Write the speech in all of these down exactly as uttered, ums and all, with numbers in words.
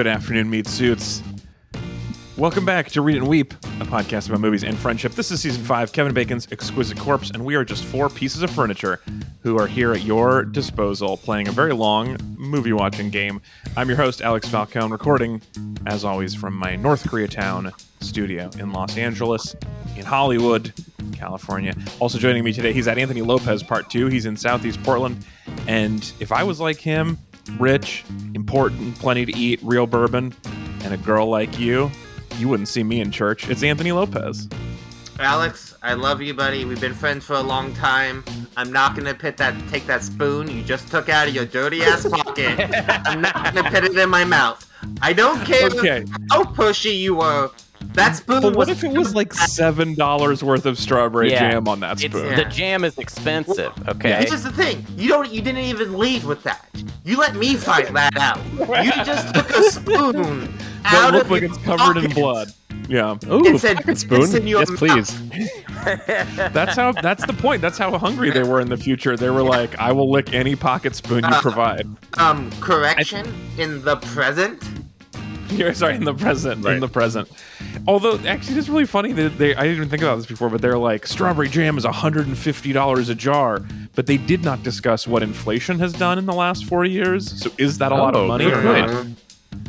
Good afternoon, meat suits. Welcome back to Read and Weep, a podcast about movies and friendship. This is season five, Kevin Bacon's Exquisite Corpse, and we are just four pieces of furniture who are here at your disposal playing a very long movie-watching game. I'm your host, Alex Falcone, recording, as always, from my North Koreatown studio in Los Angeles, in Hollywood, California. Also joining me today, he's at Anthony Lopez Part two. He's in Southeast Portland, and if I was like him, rich, important, plenty to eat, real bourbon, and a girl like you, you wouldn't see me in church. It's Anthony Lopez. Alex, I love you, buddy. We've been friends for a long time. I'm not going to pit that, take that spoon you just took out of your dirty-ass pocket. I'm not going to pit it in my mouth. I don't care okay. how pushy you were. That spoon but what was if it was like seven dollars worth of strawberry yeah. jam on that spoon? It's, yeah. The jam is expensive. Okay. Yeah, here's the thing: you don't, you didn't even lead with that. You let me find that out. You just took a spoon out of your pocket. That looked like it's covered in blood. Yeah. Ooh, it said, pocket spoon. It's in your yes, mouth. Please. That's how. That's the point. That's how hungry they were in the future. They were like, "I will lick any pocket spoon you uh, provide." Um, correction I, in the present. You're sorry, in the present. Right. In the present. Although, actually, it's really funny that they, I didn't even think about this before, but they're like, strawberry jam is one hundred fifty dollars a jar, but they did not discuss what inflation has done in the last four years. So is that a oh, lot of money or not? Um,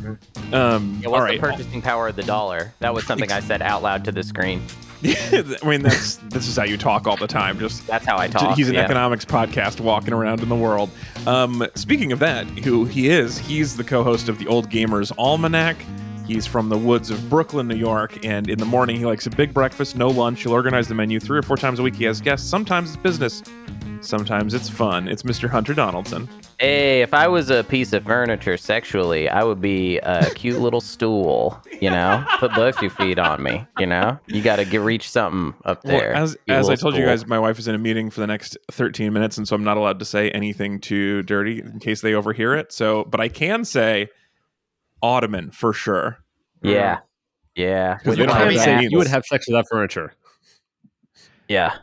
yeah, what's all right. the purchasing power of the dollar? That was something I said out loud to the screen. I mean, that's this is how you talk all the time. Just that's how I talk. He's an yeah. economics podcast walking around in the world. Um, speaking of that, who he is, he's the co-host of the Old Gamers Almanac. He's from the woods of Brooklyn, New York, and in the morning he likes a big breakfast, no lunch. He'll organize the menu three or four times a week. He has guests. Sometimes it's business. Sometimes it's fun. It's Mister Hunter Donaldson. Hey, if I was a piece of furniture sexually, I would be a cute little stool, you know? Put both your feet on me, you know? You got to reach something up there. Well, as as I told stool. you guys, my wife is in a meeting for the next thirteen minutes, and so I'm not allowed to say anything too dirty in case they overhear it. So, but I can say ottoman for sure. Yeah. Yeah. Because they don't have to say you would have sex with that furniture. Yeah.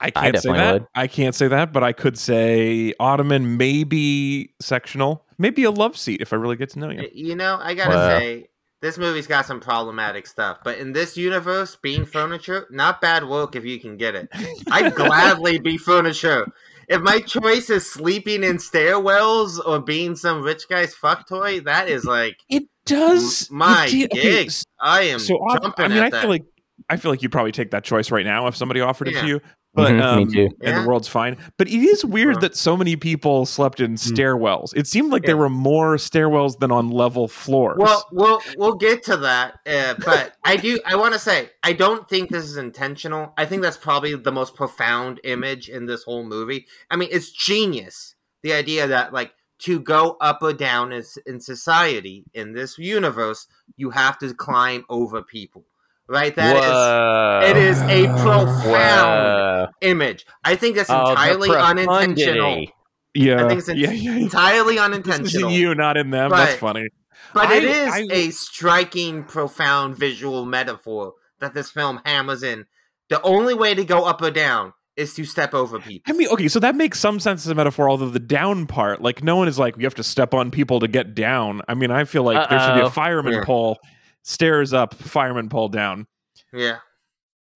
I can't I say that. Would. I can't say that, but I could say ottoman, maybe sectional, maybe a love seat if I really get to know you. You know, I gotta wow. say, this movie's got some problematic stuff, but in this universe, being furniture, not bad work if you can get it. I'd gladly be furniture. If my choice is sleeping in stairwells or being some rich guy's fuck toy, that is like it does my it did, gig. Okay. I am so jumping I mean, at I that. Feel like, I feel like you'd probably take that choice right now if somebody offered yeah. it to you. But mm-hmm, um, me too. and yeah. the world's fine. But it is weird uh-huh. that so many people slept in stairwells. It seemed like yeah. there were more stairwells than on level floors. Well, we'll we'll get to that. Uh, but I do. I want to say I don't think this is intentional. I think that's probably the most profound image in this whole movie. I mean, it's genius. The idea that like to go up or down is in society in this universe, you have to climb over people. Right, that Whoa. is it is a profound Whoa. image. I think that's entirely oh, unintentional. Yeah, I think it's yeah, yeah, yeah. entirely unintentional. This is in you, not in them. But, that's funny. But I, it is I, a striking, profound visual metaphor that this film hammers in. The only way to go up or down is to step over people. I mean, okay, so that makes some sense as a metaphor, although the down part, like no one is like, you have to step on people to get down. I mean, I feel like Uh-oh. there should be a fireman yeah. pole. Stairs up, fireman pulled down. Yeah.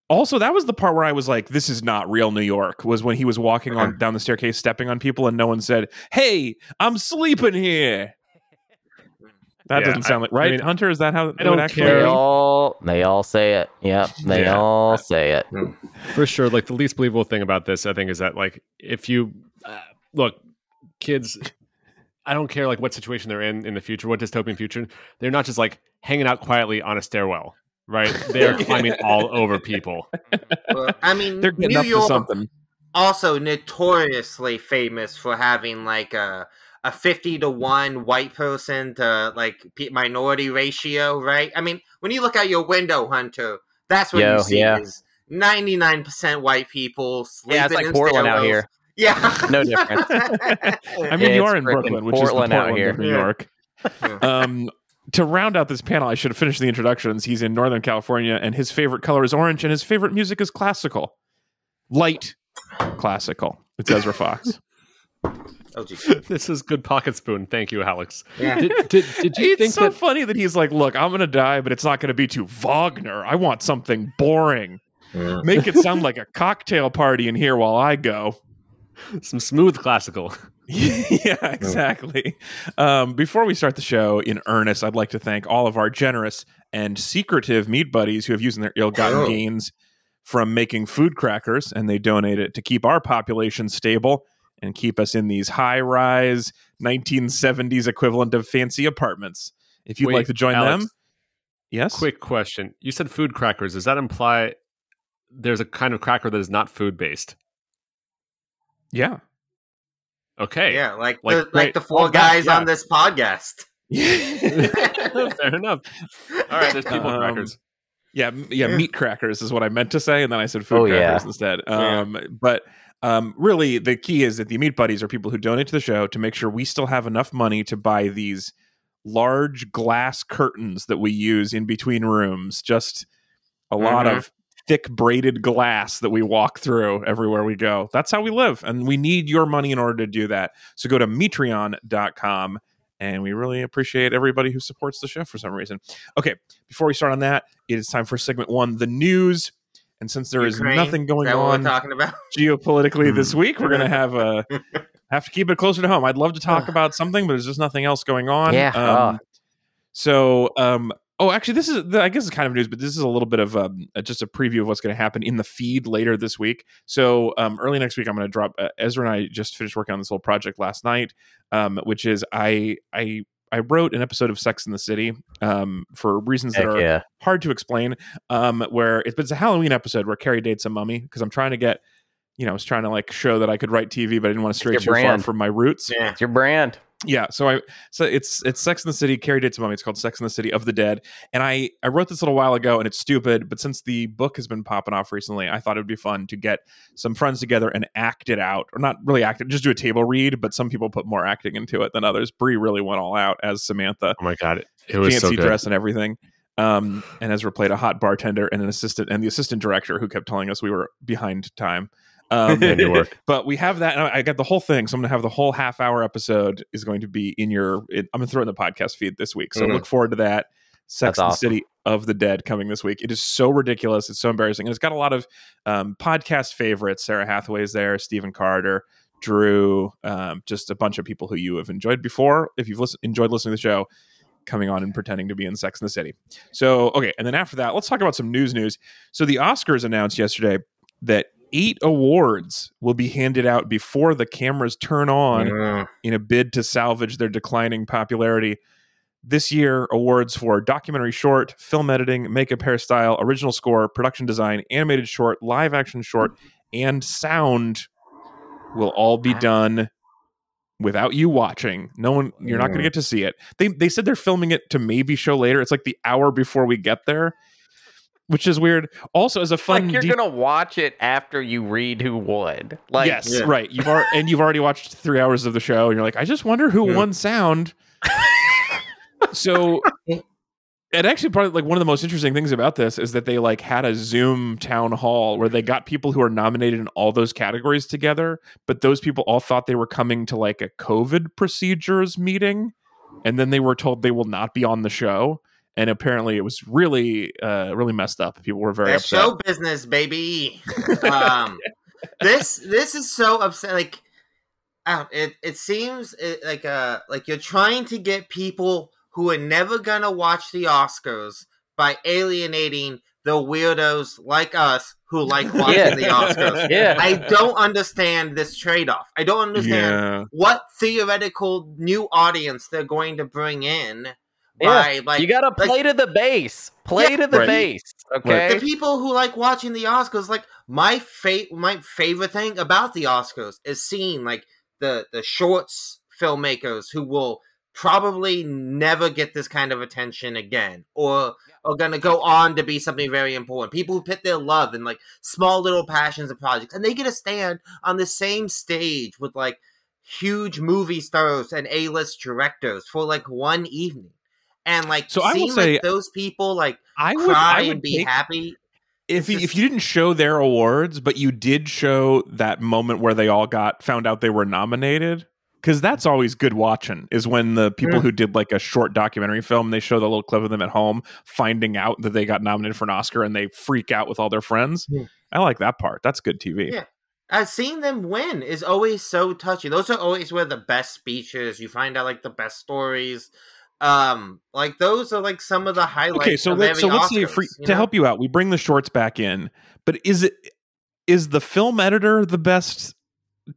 Also, that was the part where I was like, this is not real New York, was when he was walking on down the staircase, stepping on people, and no one said, hey, I'm sleeping here. That yeah, doesn't sound I, like, right, I mean, Hunter? Is that how it would actually they all, they all say it. Yep, they yeah. all say it. For sure. Like, the least believable thing about this, I think, is that, like, if you... Uh, look, kids... I don't care like what situation they're in in the future, what dystopian future. They're not just like hanging out quietly on a stairwell, right? They're climbing all over people. Well, I mean, they're getting New up York to something. Also notoriously famous for having like a a fifty to one white person to like minority ratio, right? I mean, when you look out your window, Hunter, that's what Yo, you see yeah. is ninety-nine percent white people sleeping yeah, it's like in Portland stairwells. Out here. Yeah, no difference. I mean, it's you are in Brooklyn, which Portland is the Portland out here. Of New yeah. York. Yeah. Um, to round out this panel, I should have finished the introductions. He's in Northern California, and his favorite color is orange, and his favorite music is classical, light classical. It's Ezra Fox. Oh, geez. This is good pocket spoon. Thank you, Alex. Yeah. Did, did, did you it's think so that... funny that he's like, look, I'm going to die, but it's not going to be too Wagner. I want something boring. Yeah. Make it sound like a cocktail party in here while I go. Some smooth classical. Yeah, exactly. Um, before we start the show in earnest, I'd like to thank all of our generous and secretive meat buddies who have used their ill-gotten oh. gains from making food crackers, and they donate it to keep our population stable and keep us in these high-rise nineteen seventies equivalent of fancy apartments. If you'd Wait, like to join Alex, them, yes. Quick question: you said food crackers. Does that imply there's a kind of cracker that is not food-based? Yeah. Okay. Yeah, like like the, like the four oh, guys yeah. on this podcast. Fair enough. All right, there's people um, crackers. Yeah, yeah, meat crackers is what I meant to say, and then I said food oh, crackers yeah. instead. Um, yeah. But um, really, the key is that the meat buddies are people who donate to the show to make sure we still have enough money to buy these large glass curtains that we use in between rooms. Just a mm-hmm. lot of thick braided glass that we walk through everywhere we go. That's how we live, and we need your money in order to do that. So go to metreon dot com, and we really appreciate everybody who supports the show for some reason. Okay, before we start on that, it is time for segment one, the news. And since there Ukraine, is nothing going is on talking about? geopolitically this week, we're going to have a have to keep it closer to home. I'd love to talk about something, but there's just nothing else going on. Yeah. Um, oh. So. Um, Oh, actually, this is, I guess it's kind of news, but this is a little bit of um, just a preview of what's going to happen in the feed later this week. So um, early next week, I'm going to drop, uh, Ezra and I just finished working on this whole project last night, um, which is I I I wrote an episode of Sex and the City um, for reasons that Heck are yeah. hard to explain, um, where it's, it's a Halloween episode where Carrie dates a mummy because I'm trying to get, you know, I was trying to like show that I could write T V, but I didn't want to stray too brand. far from my roots. Yeah. It's your brand. Yeah, so I so it's it's Sex and the City. Carrie dates a mummy. It's called Sex and the City of the Dead. And I, I wrote this a little while ago, and it's stupid. But since the book has been popping off recently, I thought it would be fun to get some friends together and act it out, or not really act it, just do a table read. But some people put more acting into it than others. Brie really went all out as Samantha. Oh my god, it, it was fancy so good. Dress and everything. Um, and Ezra played a hot bartender and an assistant, and the assistant director who kept telling us we were behind time. Um, but we have that, and I got the whole thing, so I'm gonna have the whole half hour episode is going to be in your it, I'm gonna throw it in the podcast feed this week, so mm-hmm. look forward to that. Sex and awesome. City of the Dead coming this week. It is so ridiculous, it's so embarrassing, and it's got a lot of um podcast favorites. Sarah Hathaway's there, Stephen Carter, Drew, um just a bunch of people who you have enjoyed before if you've listened enjoyed listening to the show coming on and pretending to be in Sex and the City. So okay, and then after that, let's talk about some news news so the Oscars announced yesterday that eight awards will be handed out before the cameras turn on yeah. in a bid to salvage their declining popularity. This year, awards for documentary short, film editing, makeup, hairstyle, original score, production design, animated short, live action short, and sound will all be done without you watching. No one, you're not going to get to see it. They they said they're filming it to maybe show later. It's like the hour before we get there. Which is weird. Also, as a fun, like you're deep... gonna watch it after you read who won. Like, yes, yeah. right. You've already and you've already watched three hours of the show, and you're like, I just wonder who yeah. won sound. So, and actually, probably like one of the most interesting things about this is that they like had a Zoom town hall where they got people who are nominated in all those categories together, but those people all thought they were coming to like a COVID procedures meeting, and then they were told they will not be on the show. And apparently it was really, uh, really messed up. People were very They're upset. Show business, baby. um, this this is so upset. Like, uh, it it seems it, like uh like you're trying to get people who are never gonna watch the Oscars by alienating the weirdos like us who like watching yeah. the Oscars. Yeah. I don't understand this trade-off. I don't understand yeah. what theoretical new audience they're going to bring in. Why? Yeah. Like, you gotta play like, to the base. Play yeah, to the right. base. Okay. Right. The people who like watching the Oscars, like my fa- my favorite thing about the Oscars is seeing like the the shorts filmmakers who will probably never get this kind of attention again, or are gonna go on to be something very important. People who put their love in like small little passions and projects, and they get to stand on the same stage with like huge movie stars and A-list directors for like one evening. And like, so I will say, like those people like I would, cry I would and be take, happy. If you, just, if you didn't show their awards, but you did show that moment where they all got found out they were nominated, Because that's always good watching, is when the people yeah. who did like a short documentary film, they show the little clip of them at home finding out that they got nominated for an Oscar and they freak out with all their friends. Yeah. I like that part. That's good T V. Yeah. Uh, seeing them win is always so touching. Those are always where the best speeches, you find out like the best stories. Um, like those are like some of the highlights. Okay, so, let, so let's Oscars, see if we, to know? help you out, we bring the shorts back in. But is it is the film editor the best?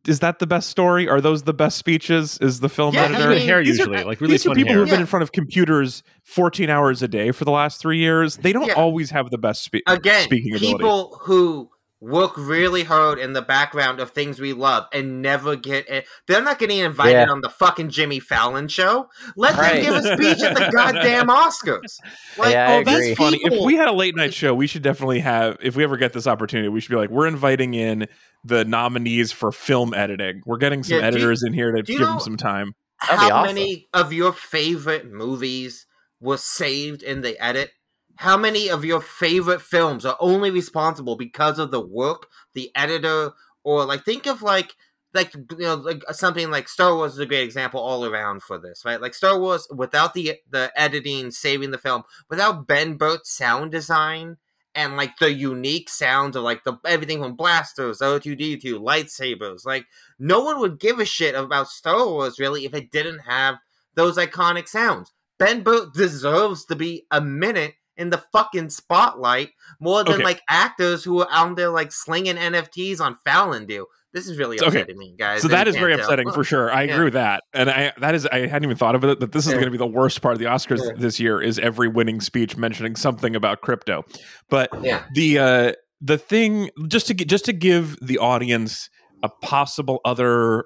Is that the best story? Are those the best speeches? Is the film yeah, editor? I mean, hair usually, are, like really these are people hair. who've yeah. been in front of computers fourteen hours a day for the last three years. They don't yeah. always have the best spe- Again, speaking ability. Again, people who work really hard in the background of things we love and never get it. They're not getting invited yeah. on the fucking Jimmy Fallon show. Let right. them give a speech at the goddamn Oscars. Like, yeah, I oh, agree. That's funny. People. If we had a late night show, we should definitely have, if we ever get this opportunity, we should be like, we're inviting in the nominees for film editing. We're getting some yeah, editors you, in here to give them some time. How awesome. many of your favorite movies were saved in the edit? How many of your favorite films are only responsible because of the work, the editor, or like think of like like you know like something like Star Wars is a great example all around for this, right? Like Star Wars, without the the editing saving the film, without Ben Burtt's sound design and like the unique sounds of like the everything from blasters, R two D two, lightsabers, like no one would give a shit about Star Wars really if it didn't have those iconic sounds. Ben Burtt deserves to be a minute in the fucking spotlight more than okay. like actors who are out there like slinging N F Ts on Fallon do. This is really upsetting okay. me, guys. So that is very upsetting tell. for sure. I yeah. agree with that. And I that is I hadn't even thought of it, that this is yeah. going to be the worst part of the Oscars yeah. this year is every winning speech mentioning something about crypto. But yeah. the uh, the thing just to just to give the audience a possible other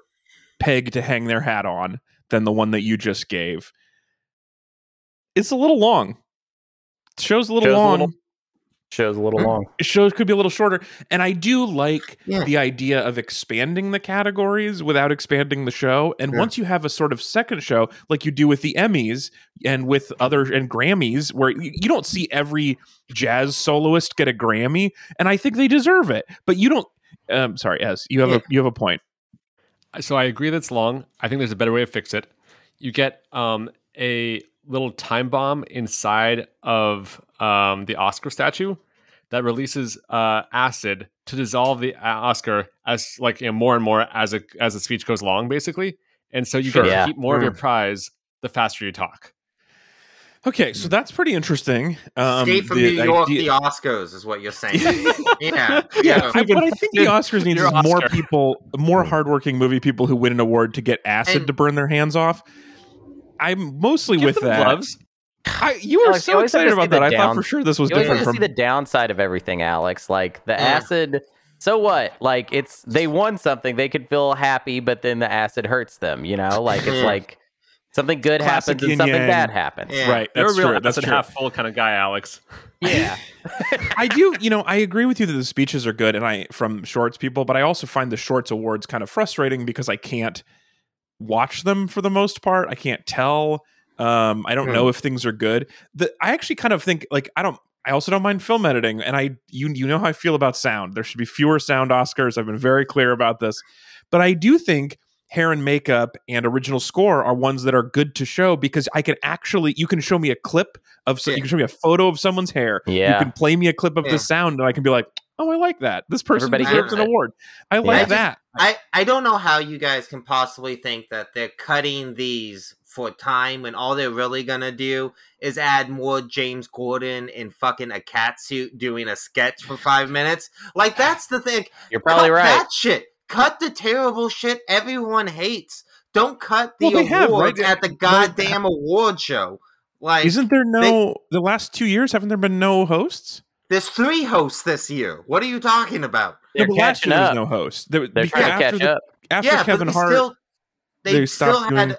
peg to hang their hat on than the one that you just gave. It's a little long. Show's a little shows long. A little, shows a little mm-hmm. long. Shows could be a little shorter. And I do like yeah. the idea of expanding the categories without expanding the show. And yeah. once you have a sort of second show, like you do with the Emmys and with other and Grammys, where you, you don't see every jazz soloist get a Grammy, and I think they deserve it. But you don't. Um, sorry, Ez, you have yeah. a you have a point. So I agree that's long. I think there's a better way to fix it. You get um, a. little time bomb inside of um, the Oscar statue that releases uh, acid to dissolve the Oscar as like you know, more and more as a as the speech goes long, basically. And so you sure, get yeah. to keep more mm. of your prize the faster you talk. Okay, so that's pretty interesting. Um, Escape from New York, idea- the Oscars is what you're saying. yeah, yeah. I, but I think the Oscars needs Oscar. more people, more hardworking movie people who win an award to get acid and- to burn their hands off. I'm mostly Give with that. Gloves. I, you were Alex, so you excited about that. Down, I thought for sure this was you different. You from... see the downside of everything, Alex. Like the yeah. acid. So what? Like it's they won something. They could feel happy, but then the acid hurts them. You know, like it's like something good Classic happens and yin-yang. something bad happens. Yeah. Right. That's You're a real That's a half full kind of guy, Alex. Yeah, I do. You know, I agree with you that the speeches are good, and I from shorts people, but I also find the shorts awards kind of frustrating because I can't watch them for the most part. I can't tell. Um, I don't mm-hmm. know if things are good. The, I actually kind of think like I don't. I also don't mind film editing, and I you you know how I feel about sound. There should be fewer sound Oscars. I've been very clear about this, but I do think hair and makeup and original score are ones that are good to show because I can actually you can show me a clip of so yeah. you can show me a photo of someone's hair. Yeah. You can play me a clip of yeah. the sound, and I can be like, oh, I like that. This person deserves an award. I like yeah, I just, that. I, I don't know how you guys can possibly think that they're cutting these for time when all they're really going to do is add more James Corden in fucking a cat suit doing a sketch for five minutes. Like, that's the thing. You're probably Cut right. Cut that shit. Cut the terrible shit everyone hates. Don't cut the well, awards have, right? at the goddamn no, award show. Like, Isn't there no... They, the last two years, haven't there been no hosts? There's three hosts this year. What are you talking about? They're no, last year up. There was no host. They're, They're trying after to catch the, up. After yeah, Kevin Hart, still, they, they still had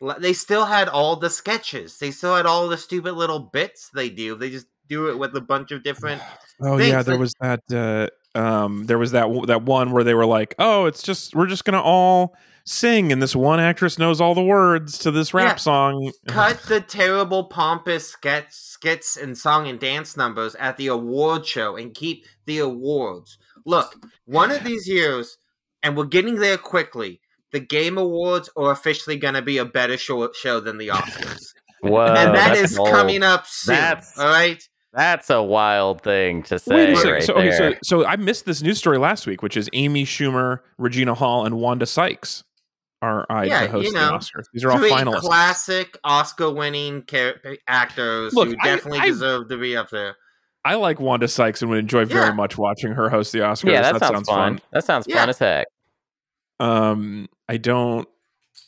doing... they still had all the sketches. They still had all the stupid little bits they do. They just do it with a bunch of different. Oh things. yeah, there like, was that. Uh, um, there was that that one where they were like, "Oh, it's just we're just gonna all." sing and this one actress knows all the words to this rap yeah. song. Cut the terrible pompous sketch, skits and song and dance numbers at the award show and keep the awards. Look, one of these years, and we're getting there quickly, the Game Awards are officially going to be a better show, show than the Oscars. Whoa, and that is bold. Coming up soon. That's, all right? That's a wild thing to say. Wait a second. Right so, okay, so, so I missed this news story last week, which is Amy Schumer, Regina Hall, and Wanda Sykes are eyed yeah, to host you know, the Oscars. These are all finalists. Classic Oscar-winning car- actors Look, who I, definitely I, deserve to be up there. I like Wanda Sykes and would enjoy very yeah. much watching her host the Oscars. Yeah, that, that sounds, sounds fun. fun. That sounds yeah. fun as heck. Um, I don't,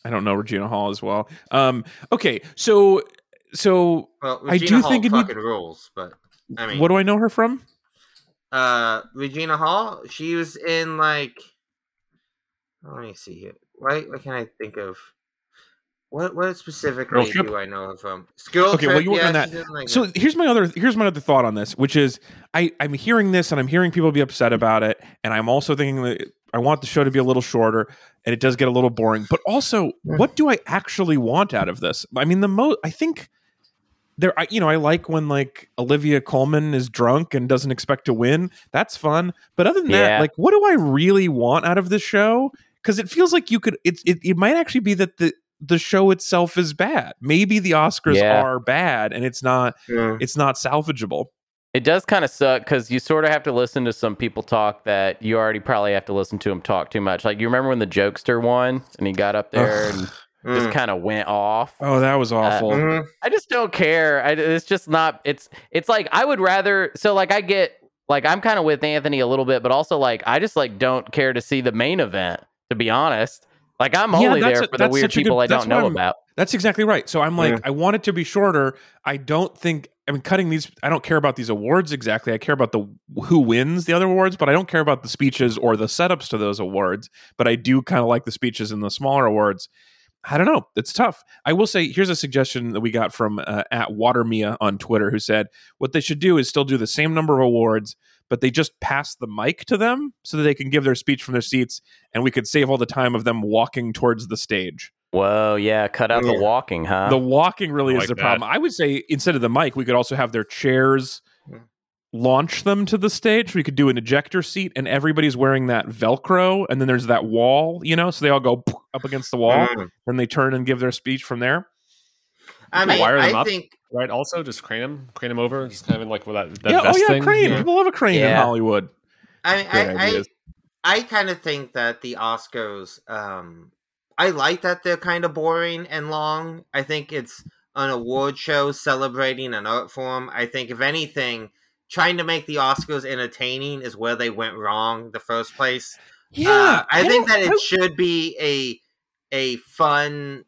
I don't know Regina Hall as well. Um, okay, so, so well, I do Hall think it fucking need... rules, but I mean, what do I know her from? Uh, Regina Hall. She was in like, let me see here. What, what can I think of? What what specifically Girlship? do I know of um Girl Okay, trip, well you work yeah, on that. Like so that. here's my other here's my other thought on this, which is I, I'm hearing this and I'm hearing people be upset about it, and I'm also thinking that I want the show to be a little shorter, and it does get a little boring. But also, what do I actually want out of this? I mean, the most I think there I you know, I like when like Olivia Colman is drunk and doesn't expect to win. That's fun. But other than yeah. that, like what do I really want out of this show? Because it feels like you could it it, it might actually be that the the show itself is bad. Maybe the Oscars yeah. are bad, and it's not yeah. it's not salvageable. It does kind of suck because you sort of have to listen to some people talk that you already probably have to listen to them talk too much. Like, you remember when the Jokester won and he got up there and mm. just kind of went off? Oh, that was awful. Uh, mm-hmm. I just don't care. I, it's just not, it's, it's like, I would rather, so like I get, like I'm kind of with Anthony a little bit, but also like, I just like don't care to see the main event, to be honest. Like, I'm only yeah, there for the weird people good, I don't know about. That's exactly right. So I'm like, yeah. I want it to be shorter. I don't think, I mean, cutting these, I don't care about these awards exactly. I care about the who wins the other awards, but I don't care about the speeches or the setups to those awards. But I do kind of like the speeches and the smaller awards. I don't know. It's tough. I will say, here's a suggestion that we got from uh, at WaterMia on Twitter, who said, what they should do is still do the same number of awards, but they just pass the mic to them so that they can give their speech from their seats, and we could save all the time of them walking towards the stage. Whoa, yeah, cut out yeah. the walking, huh? The walking really like is the that. problem. I would say instead of the mic, we could also have their chairs launch them to the stage. We could do an ejector seat, and everybody's wearing that Velcro, and then there's that wall, you know, so they all go up against the wall, mm. and they turn and give their speech from there. I mean, wire them I up. think... Right. Also, just crane them, crane them over, just having like well, that, that yeah, vest oh yeah, thing. crane. Yeah. People love a crane yeah. in Hollywood. I mean, I, I, I kind of think that the Oscars, um, I like that they're kind of boring and long. I think it's an award show celebrating an art form. I think if anything, trying to make the Oscars entertaining is where they went wrong the first place. Yeah, uh, I, I think that it I... should be a a fun.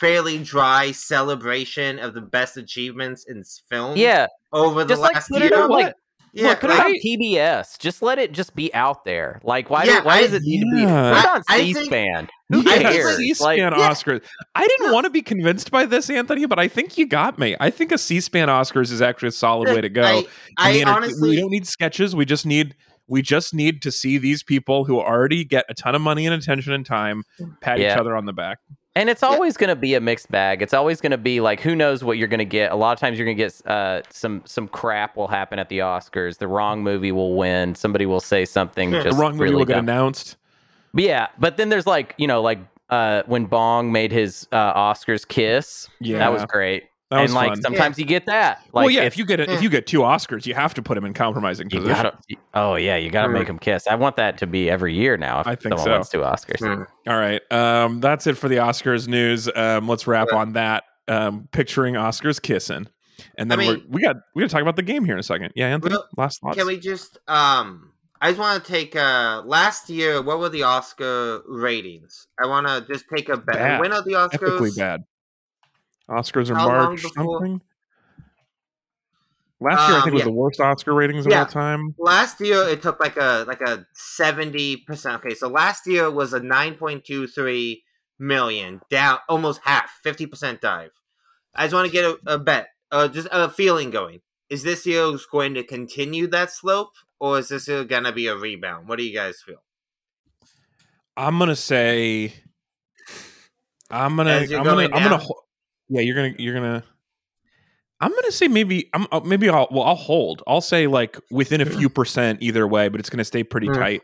fairly dry celebration of the best achievements in film. Yeah, over the last year. Just like put it on, like, yeah, look, put it on P B S. Just let it just be out there. Like, why? Yeah, do, why I, does it need yeah. to be put on I, C-SPAN? Who cares? C-SPAN like, Oscars. Yeah. I didn't want to be convinced by this, Anthony, but I think you got me. I think a C-SPAN Oscars is actually a solid way to go. I, I enter- honestly, we don't need sketches. We just need. We just need to see these people who already get a ton of money and attention and time pat yeah. each other on the back. And it's always yeah. going to be a mixed bag. It's always going to be like, who knows what you're going to get. A lot of times you're going to get uh, some some crap will happen at the Oscars. The wrong movie will win. Somebody will say something. Yeah, just the wrong really movie will dumb. get announced. But yeah. But then there's like, you know, like uh, when Bong made his uh, Oscars kiss. Yeah. That was great. That was and like fun. sometimes yeah. you get that. Like, well, yeah. If, if you get a, yeah. if you get two Oscars, you have to put him in compromising position. Gotta, oh yeah, you got to mm. make him kiss. I want that to be every year now. If I think someone so. wants two Oscars. Mm. All right, um, that's it for the Oscars news. Um, let's wrap yeah. on that. Um, picturing Oscars kissing, and then I mean, we're, we got we got to talk about the game here in a second. Yeah, Anthony, well, last thoughts. Can we just? Um, I just want to take uh, last year. What were the Oscar ratings? I want to just take a bet. Bad. When are the Oscars? Epically bad. Oscars in March something. Last year, um, I think yeah. was the worst Oscar ratings of yeah. all time. Last year, it took like a like a seventy percent. Okay, so last year was a nine point two three million, down almost half, fifty percent dive. I just want to get a, a bet, uh, just a feeling going. Is this year going to continue that slope, or is this year going to be a rebound? What do you guys feel? I'm gonna say, I'm gonna, I'm gonna, I'm gonna. Ho- Yeah, you're gonna, you're gonna. I'm gonna say maybe, I'm uh, maybe I'll. Well, I'll hold. I'll say like within a few percent either way, but it's gonna stay pretty mm. tight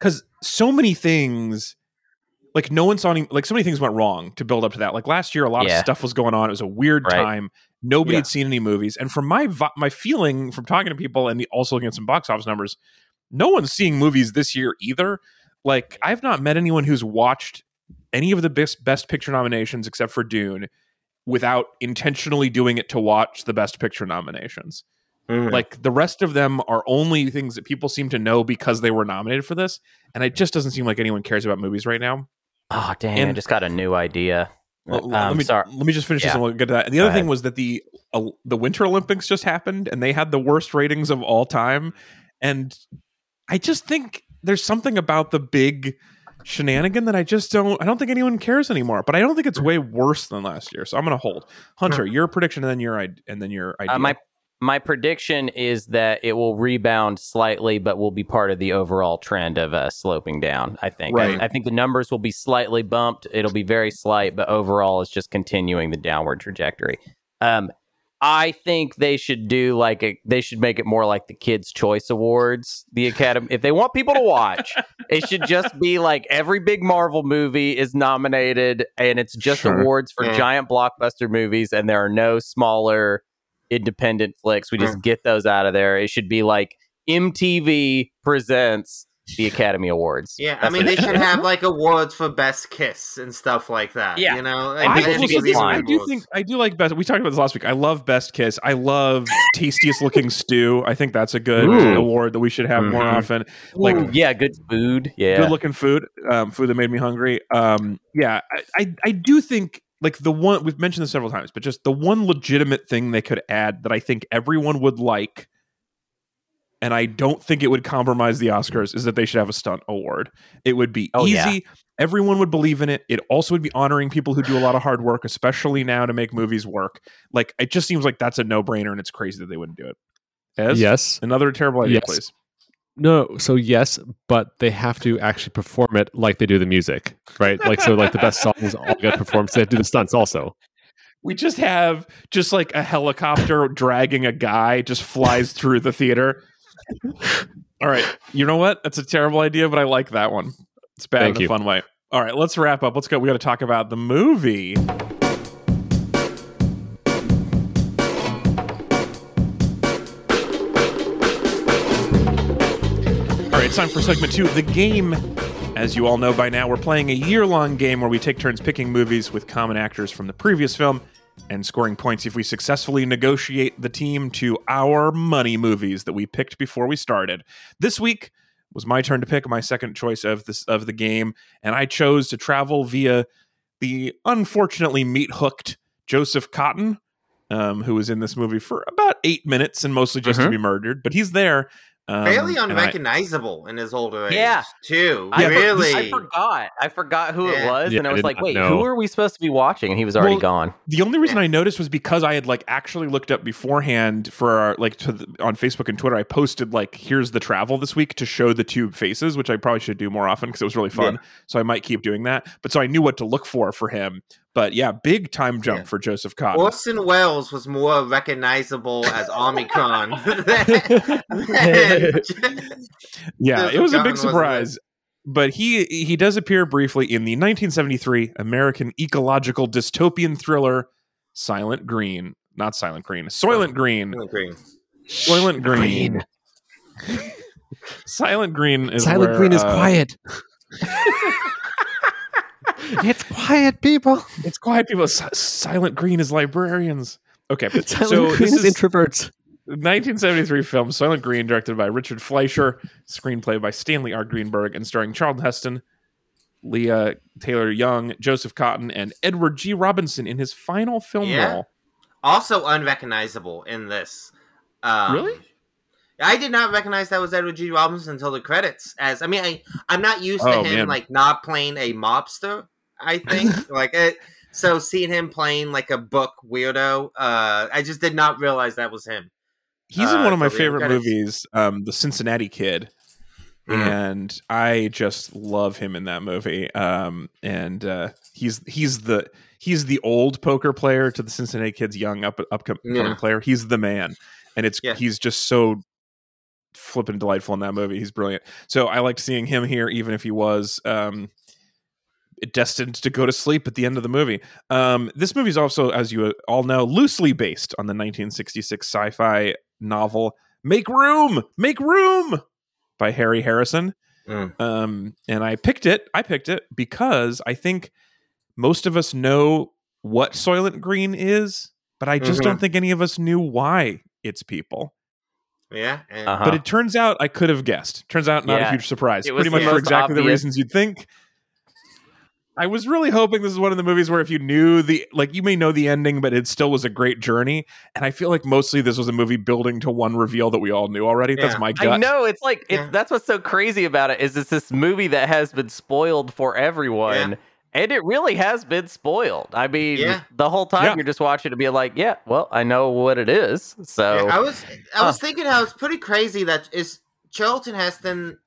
because so many things like no one saw any, like so many things went wrong to build up to that. Like last year, a lot yeah. of stuff was going on. It was a weird right. time. Nobody yeah. had seen any movies. And from my, my feeling from talking to people and also looking at some box office numbers, no one's seeing movies this year either. Like I've not met anyone who's watched any of the best, best picture nominations except for Dune without intentionally doing it to watch the best picture nominations. Mm-hmm. Like the rest of them are only things that people seem to know because they were nominated for this. And it just doesn't seem like anyone cares about movies right now. Oh, damn. And I just got a new idea. Well, um, let, me, sorry. let me just finish yeah. this and we'll get to that. And the Go other ahead. thing was that the uh, the Winter Olympics just happened and they had the worst ratings of all time. And I just think there's something about the big shenanigan that I just don't, I don't think anyone cares anymore, but I don't think it's way worse than last year. So I'm going to hold. Hunter, your prediction and then your, and then your idea. Uh, my my prediction is that it will rebound slightly, but will be part of the overall trend of uh, sloping down, I think. Right. I, I think the numbers will be slightly bumped. It'll be very slight, but overall it's just continuing the downward trajectory. Um, I think they should do like a, they should make it more like the Kids' Choice Awards, the Academy. If they want people to watch, it should just be like every big Marvel movie is nominated, and it's just sure. awards for yeah. giant blockbuster movies, and there are no smaller independent flicks. We just yeah. get those out of there. It should be like M T V presents the Academy Awards. Yeah, That's I mean, they should have like awards for best kiss and stuff like that. Yeah, you know, and I, I, think think I do think I do like best. We talked about this last week. I love best kiss. I love tastiest looking stew. I think that's a good Ooh. award that we should have mm-hmm. more often. Like, Ooh, yeah, good food. Yeah, good looking food. Um, food that made me hungry. Um, yeah, I, I I do think like the one we've mentioned this several times, but just the one legitimate thing they could add that I think everyone would like, and I don't think it would compromise the Oscars, is that they should have a stunt award. It would be oh, easy. Yeah. Everyone would believe in it. It also would be honoring people who do a lot of hard work, especially now to make movies work. Like, it just seems like that's a no-brainer, and it's crazy that they wouldn't do it. Ez? Yes. Another terrible idea, yes. please. No, so yes, but they have to actually perform it like they do the music, right? Like, so like the best songs all get performed, so they have to do the stunts also. We just have just like a helicopter dragging a guy just flies through the theater. All right, you know what? That's a terrible idea, but I like that one. It's bad Thank in a you. fun way. All right, let's wrap up. Let's go. We got to talk about the movie. All right, it's time for segment two, the game. As you all know by now, we're playing a year-long game where we take turns picking movies with common actors from the previous film and scoring points if we successfully negotiate the team to our money movies that we picked before we started. This week was my turn to pick my second choice of this of the game, and I chose to travel via the unfortunately meat-hooked Joseph Cotten, um, who was in this movie for about eight minutes and mostly just mm-hmm. to be murdered, but he's there. Um, Fairly unrecognizable I, in his older age, yeah. too. Yeah, really, I forgot. I forgot who yeah. it was, yeah, and I was I like, "Wait, know. who are we supposed to be watching?" And he was already well, gone. The only reason I noticed was because I had like actually looked up beforehand for our, like to the, on Facebook and Twitter. I posted like, "Here's the travel this week" to show the tube faces, which I probably should do more often because it was really fun. Yeah. So I might keep doing that. But so I knew what to look for for him. But yeah, big time jump yeah. for Joseph Cotten. Orson Welles was more recognizable as Omicron. yeah, it was a big surprise. But he he does appear briefly in the nineteen seventy-three American ecological dystopian thriller Soylent Green. Not Soylent Green. Soylent Green. Soylent Green. Soylent Green. Soylent Green is Soylent where, Green is uh, quiet. It's quiet people. It's quiet people. S- Soylent Green is librarians. Okay. Soylent so Green is introverts. nineteen seventy-three film Soylent Green, directed by Richard Fleischer, screenplay by Stanley R. Greenberg, and starring Charlton Heston, Leah Taylor-Young, Joseph Cotten, and Edward G. Robinson in his final film yeah. role. Also unrecognizable in this. Um, really? I did not recognize that was Edward G. Robinson until the credits. As I mean, I, I'm not used oh, to him man. like not playing a mobster. I think like it, so seeing him playing like a book weirdo, uh, I just did not realize that was him. He's uh, in one of my favorite movies, um, The Cincinnati Kid, mm. and I just love him in that movie. Um, and uh, he's he's the he's the old poker player to the Cincinnati Kid's young up upcoming yeah. player. He's the man, and it's yeah. he's just so flipping delightful in that movie. He's brilliant. So I liked seeing him here, even if he was. Um, destined to go to sleep at the end of the movie. Um, this movie is also, as you all know, loosely based on the nineteen sixty-six sci-fi novel Make Room, Make Room by Harry Harrison. Mm. Um, and I picked it. I picked it because I think most of us know what Soylent Green is, but I just mm-hmm. don't think any of us knew why it's people. Yeah, and, uh-huh. but it turns out I could have guessed. Turns out not yeah. a huge surprise. Pretty much for exactly obvious. the reasons you'd think. I was really hoping this is one of the movies where if you knew the, like, you may know the ending, but it still was a great journey. And I feel like mostly this was a movie building to one reveal that we all knew already. Yeah. That's my gut. I know. It's like, yeah. it, that's what's so crazy about it is it's this movie that has been spoiled for everyone. Yeah. And it really has been spoiled. I mean, yeah. the whole time yeah. you're just watching it and be like, yeah, well, I know what it is. So yeah, I was I was uh. thinking how it's pretty crazy that is Charlton Heston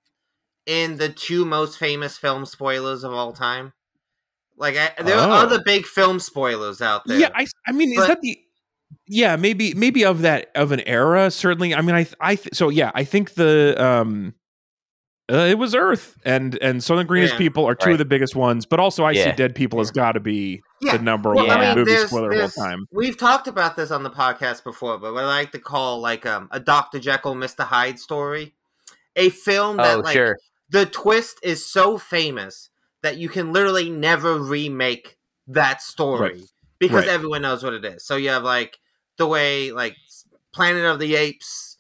in the two most famous film spoilers of all time. Like, I, there oh. are other big film spoilers out there. Yeah, I, I mean, but, is that the... Yeah, maybe maybe of that, of an era, certainly. I mean, I... I th- so, yeah, I think the... um Uh, it was Earth and and Soylent Green as yeah. people are two right. of the biggest ones, but also I yeah. see Dead People has got to be yeah. the number well, one I mean, movie there's, spoiler there's, of all time. We've talked about this on the podcast before, but what I like to call like um, a Doctor Jekyll, Mister Hyde story, a film that oh, like sure. the twist is so famous that you can literally never remake that story right. because right. everyone knows what it is. So you have like the way like Planet of the Apes.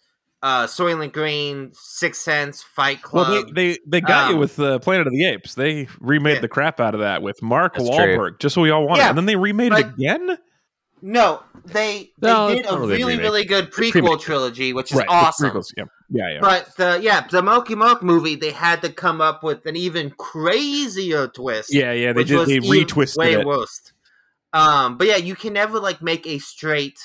Uh, Soylent Green, Sixth Sense, Fight Club. Well, they they, they got um, you with the uh, Planet of the Apes. They remade yeah. the crap out of that with Mark That's Wahlberg, true. just so we all wanted. Yeah, and then they remade it again? No, they they no, did a really, remake. really good prequel trilogy, which is right, awesome. Prequels, yeah. Yeah, yeah. But the, yeah, the Milky Milk movie, they had to come up with an even crazier twist. Yeah, yeah, they just they retwisted way it. Worse. Um, but yeah, you can never like make a straight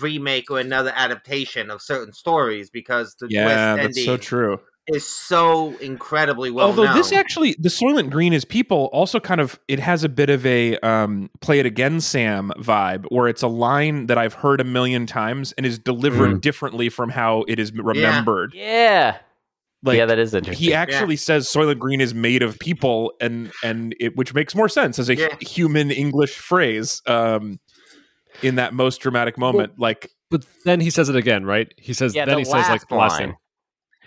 remake or another adaptation of certain stories because the yeah, twist ending so true. is so incredibly well known. Although this actually, the Soylent Green is people also kind of, it has a bit of a um, play it again, Sam vibe where it's a line that I've heard a million times and is delivered mm. differently from how it is remembered. Yeah. yeah. Like, yeah, that is interesting. He actually yeah. says Soylent Green is made of people and, and it, which makes more sense as a yeah. h- human English phrase. Um, in that most dramatic moment, well, like, but then he says it again, right? He says, yeah, then the he says like the last thing.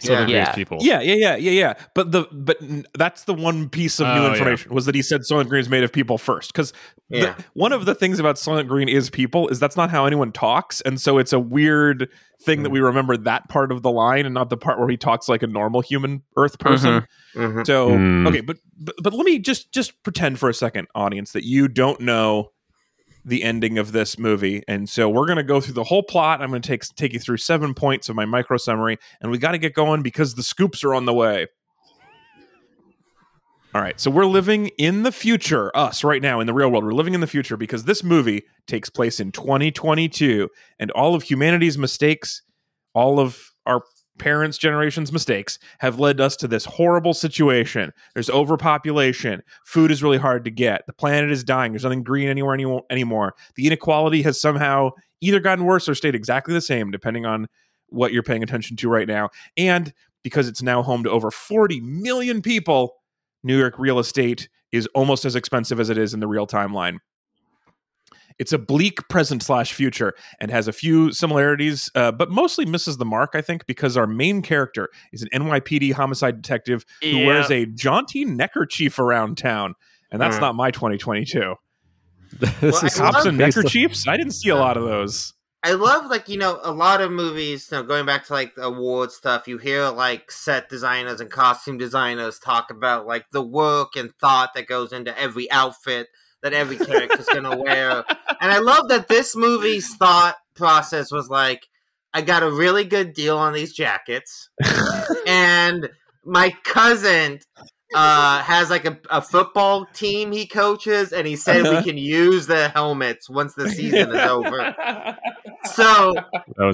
So yeah. yeah. people. Yeah, yeah, yeah, yeah, yeah. But the but that's the one piece of oh, new information yeah. was that he said Soylent Green is made of people first. Because yeah. one of the things about Soylent Green is people is that's not how anyone talks. And so it's a weird thing mm. that we remember that part of the line and not the part where he talks like a normal human Earth person. Mm-hmm. Mm-hmm. So, mm. okay, but, but but let me just just pretend for a second, audience, that you don't know the ending of this movie, and so we're going to go through the whole plot. I'm going to take take you through seven points of my micro summary, and we got to get going because the scoops are on the way. All right, so we're living in the future, us right now in the real world. We're living in the future because this movie takes place in twenty twenty-two, and all of humanity's mistakes, all of our parents' generation's mistakes, have led us to this horrible situation. There's overpopulation. Food is really hard to get. The planet is dying. There's nothing green anywhere any- anymore. The inequality has somehow either gotten worse or stayed exactly the same, depending on what you're paying attention to right now. And because it's now home to over forty million people, New York real estate is almost as expensive as it is in the real timeline. It's a bleak present slash future and has a few similarities, uh, but mostly misses the mark, I think, because our main character is an N Y P D homicide detective who yeah. wears a jaunty neckerchief around town. And that's mm. not my twenty twenty-two. This well, is cops and neckerchiefs? I didn't see a lot of those. I love, like, you know, a lot of movies, you know, going back to, like, the award stuff, you hear, like, set designers and costume designers talk about, like, the work and thought that goes into every outfit that every character's gonna wear. And I love that this movie's thought process was like, I got a really good deal on these jackets. And my cousin uh, has like a, a football team he coaches, and he said uh-huh. we can use the helmets once the season is over. So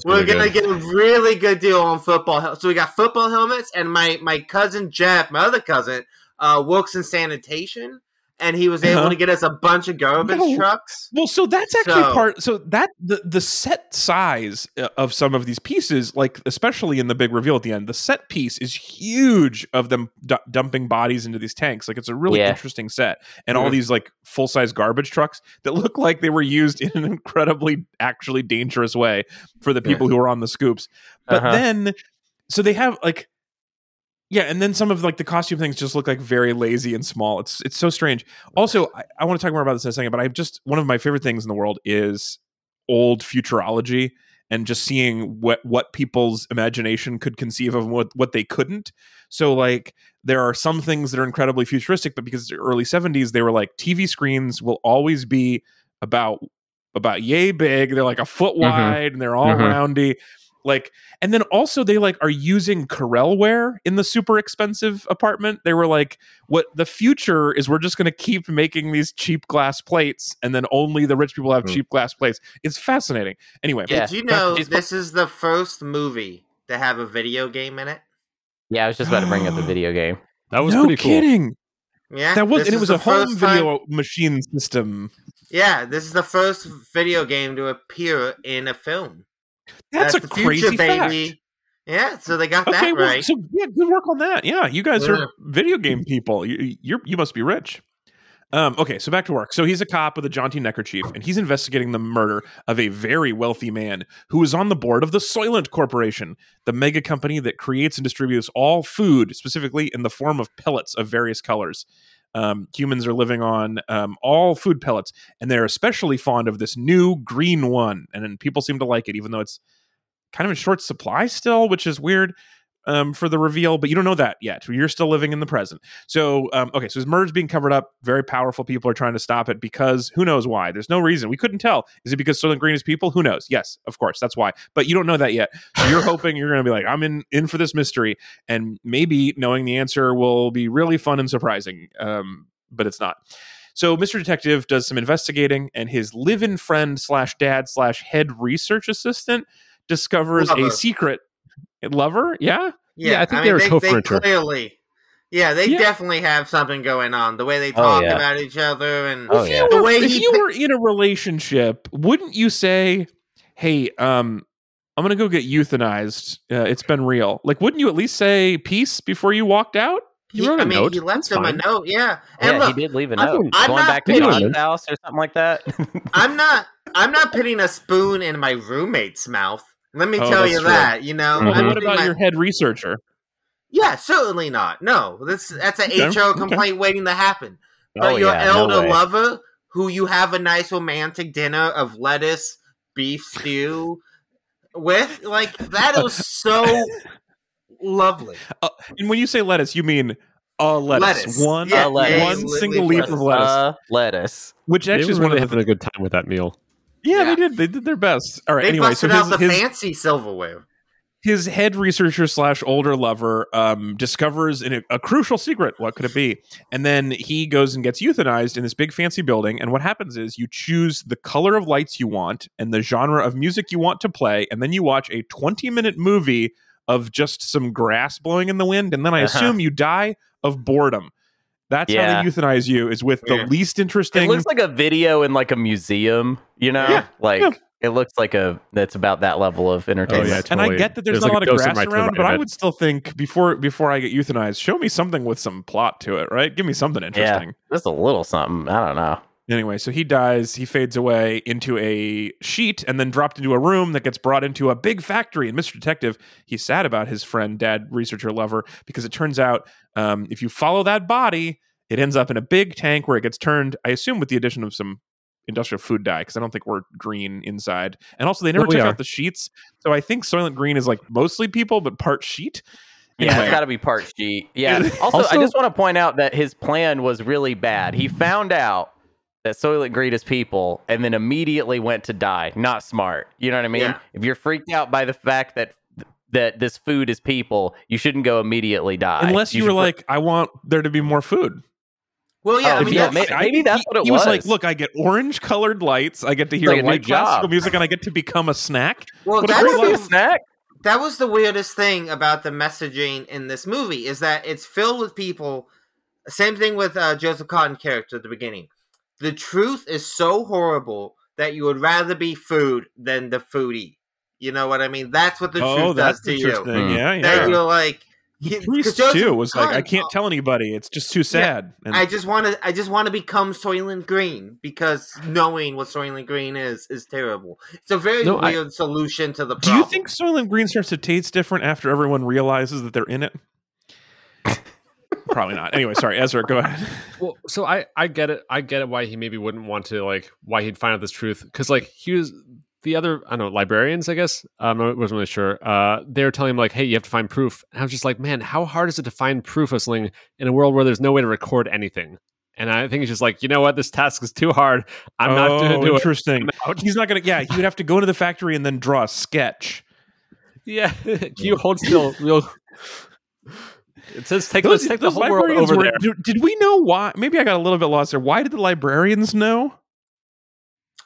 we're gonna good. get a really good deal on football. So we got football helmets, and my, my cousin Jeff, my other cousin, uh, works in sanitation. and he was able uh-huh. to get us a bunch of garbage no. trucks. Well, so that's actually so, part. So that the, the set size of some of these pieces, like especially in the big reveal at the end, the set piece is huge of them d- dumping bodies into these tanks. Like it's a really yeah. interesting set, and mm-hmm. all these like full size garbage trucks that look like they were used in an incredibly actually dangerous way for the people yeah. who were on the scoops. But uh-huh. then, so they have like. Yeah, and then some of like the costume things just look like very lazy and small. It's it's so strange. Also, I, I want to talk more about this in a second, but I just one of my favorite things in the world is old futurology and just seeing what what people's imagination could conceive of and what, what they couldn't. So like there are some things that are incredibly futuristic, but because it's the early seventies, they were like T V screens will always be about about yay big. They're like a foot wide mm-hmm. and they're all mm-hmm. roundy. Like, and then also they like are using Corelware in the super expensive apartment. They were like, what the future is, we're just going to keep making these cheap glass plates. And then only the rich people have mm. cheap glass plates. It's fascinating. Anyway. Yeah. Did you know this is the first movie to have a video game in it? Yeah. I was just about to bring up the video game. That was no pretty cool. kidding. Yeah. That was, and it was a home video time... machine system. Yeah. This is the first video game to appear in a film. That's, That's a crazy future, baby. Fact. Yeah, so they got okay, that well, right. So yeah, good work on that. Yeah, you guys yeah. are video game people. You you're, you must be rich. Um, okay, so back to work. So he's a cop with a jaunty neckerchief, and he's investigating the murder of a very wealthy man who is on the board of the Soylent Corporation, the mega company that creates and distributes all food, specifically in the form of pellets of various colors. Um, humans are living on um, all food pellets, and they're especially fond of this new green one. And then people seem to like it, even though it's kind of in short supply still, which is weird um, for the reveal. But you don't know that yet. You're still living in the present. So, um, okay, so his murder's being covered up. Very powerful people are trying to stop it because who knows why? There's no reason. We couldn't tell. Is it because Soylent Green is people? Who knows? Yes, of course. That's why. But you don't know that yet. So you're hoping you're going to be like, I'm in, in for this mystery. And maybe knowing the answer will be really fun and surprising. Um, but it's not. So Mister Detective does some investigating, and his live-in friend slash dad slash head research assistant discovers lover. a secret lover yeah yeah, yeah I think I mean, they're they, co-parenting. Clearly yeah they yeah. definitely have something going on the way they talk oh, yeah. about each other and oh, yeah. the way if he you pick- were in a relationship, wouldn't you say, hey, um I'm gonna go get euthanized, uh, it's been real? Like, wouldn't you at least say peace before you walked out? You wrote a I mean, note. He left That's him fine. a note, yeah. And yeah, look, he did leave a note. Going back to John's house or something like that. I'm not. I'm not putting a spoon in my roommate's mouth. Let me oh, tell you true. that. You know. Mm-hmm. What about my... your head researcher? Yeah, certainly not. No, that's that's an okay. H R complaint okay. waiting to happen. But oh, your yeah, elder no lover, who you have a nice romantic dinner of lettuce, beef stew with, like that is so. Lovely. Uh, and when you say lettuce, you mean a lettuce. lettuce. One, yeah, lettuce. one single leaf lettuce. of lettuce. Uh, lettuce. Which actually is one of having a good time with that meal. Yeah, yeah, they did. They did their best. All right. They anyway, busted so his, out the his, fancy silverware. His head researcher slash older lover um, discovers in a, a crucial secret. What could it be? And then he goes and gets euthanized in this big fancy building. And what happens is you choose the color of lights you want and the genre of music you want to play, and then you watch a twenty minute movie of just some grass blowing in the wind, and then I uh-huh. assume you die of boredom. That's yeah. how they euthanize you, is with yeah. the least interesting... It looks like a video in, like, a museum, you know? Yeah. Like, yeah. it looks like a... That's about that level of entertainment. Oh, yeah, totally. And I get that there's, there's not like a lot of grass right around, right but I would still think, before before I get euthanized, show me something with some plot to it, right? Give me something interesting. Yeah, just a little something. I don't know. Anyway, so he dies, he fades away into a sheet and then dropped into a room that gets brought into a big factory. And Mister Detective, he's sad about his friend, dad, researcher, lover, because it turns out um, if you follow that body, it ends up in a big tank where it gets turned, I assume with the addition of some industrial food dye, because I don't think we're green inside. And also they never took out the sheets. So I think Soylent Green is like mostly people, but part sheet. Yeah, anyway. It's got to be part sheet. Yeah. also, also, I just want to point out that his plan was really bad. He found out that Soylent Green is people, and then immediately went to die. Not smart. You know what I mean? Yeah. If you're freaked out by the fact that that this food is people, you shouldn't go immediately die. Unless you, you were like, I want there to be more food. Well, yeah, oh, I mean, yeah, that's, maybe that's what it was. He was like, look, I get orange-colored lights, I get to hear like white classical music, and I get to become a snack. Well, that was, the, snack? that was the weirdest thing about the messaging in this movie, is that it's filled with people Same thing with uh, Joseph Cotten character at the beginning. The truth is so horrible that you would rather be food than the foodie. You know what I mean? That's what the oh, truth that's does to you. Mm. Yeah, yeah. That you're like, the priest too was Cotten, like, I can't tell anybody. It's just too sad. Yeah. And I just want to. I just want to become Soylent Green, because knowing what Soylent Green is is terrible. It's a very no, weird I, solution to the problem. Do you think Soylent Green starts to taste different after everyone realizes that they're in it? Probably not. Anyway, sorry, Ezra, go ahead. Well, so I, I get it. I get it why he maybe wouldn't want to, like, why he'd find out this truth. Because, like, he was, the other, I don't know, librarians, I guess. Um, I wasn't really sure. Uh, they were telling him, like, hey, you have to find proof. And I was just like, man, how hard is it to find proof of something in a world where there's no way to record anything? And I think he's just like, you know what? This task is too hard. I'm oh, not going to do interesting. it. Interesting. He's not going to, yeah, he would have to go into the factory and then draw a sketch. Yeah. Can you hold still real... It says take, those, let's take the whole world over were, there. Did, did we know why? Maybe I got a little bit lost there. Why did the librarians know?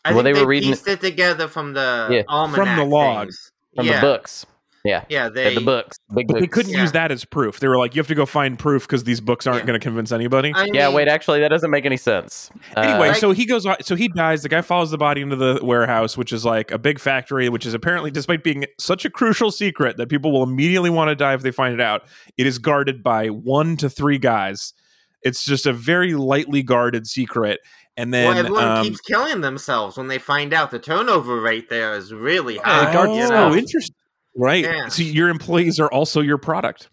I well, think they, they were reading it together from the yeah. almanac from the logs, from yeah. the books. Yeah, yeah, they the books. Big books. They couldn't yeah. use that as proof. They were like, you have to go find proof because these books aren't yeah. going to convince anybody. I mean, yeah, wait, actually, that doesn't make any sense. Anyway, uh, so he goes, so he dies. The guy follows the body into the warehouse, which is like a big factory, which is apparently, despite being such a crucial secret that people will immediately want to die if they find it out, it is guarded by one to three guys. It's just a very lightly guarded secret. And then well, everyone um, keeps killing themselves when they find out. The turnover rate there is really high. Oh, you know? Interesting. Right. Yeah. So your employees are also your product.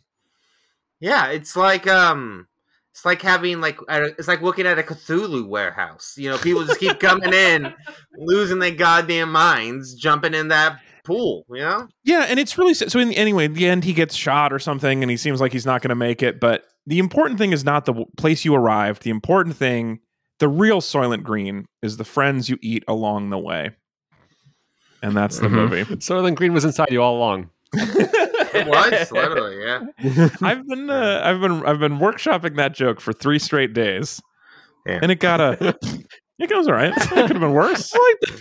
Yeah, it's like um it's like having like it's like looking at a Cthulhu warehouse. You know, people just keep coming in, losing their goddamn minds, jumping in that pool, you know? Yeah, and it's really so in, anyway, in the end he gets shot or something and he seems like he's not going to make it, but the important thing is not the place you arrived. The important thing, the real Soylent Green, is the friends you eat along the way. And that's the mm-hmm. movie. Soylent Green was inside you all along. It was literally, yeah. I've been, uh, I've been, I've been workshopping that joke for three straight days, yeah. and it got a. It goes all right. It could have been worse.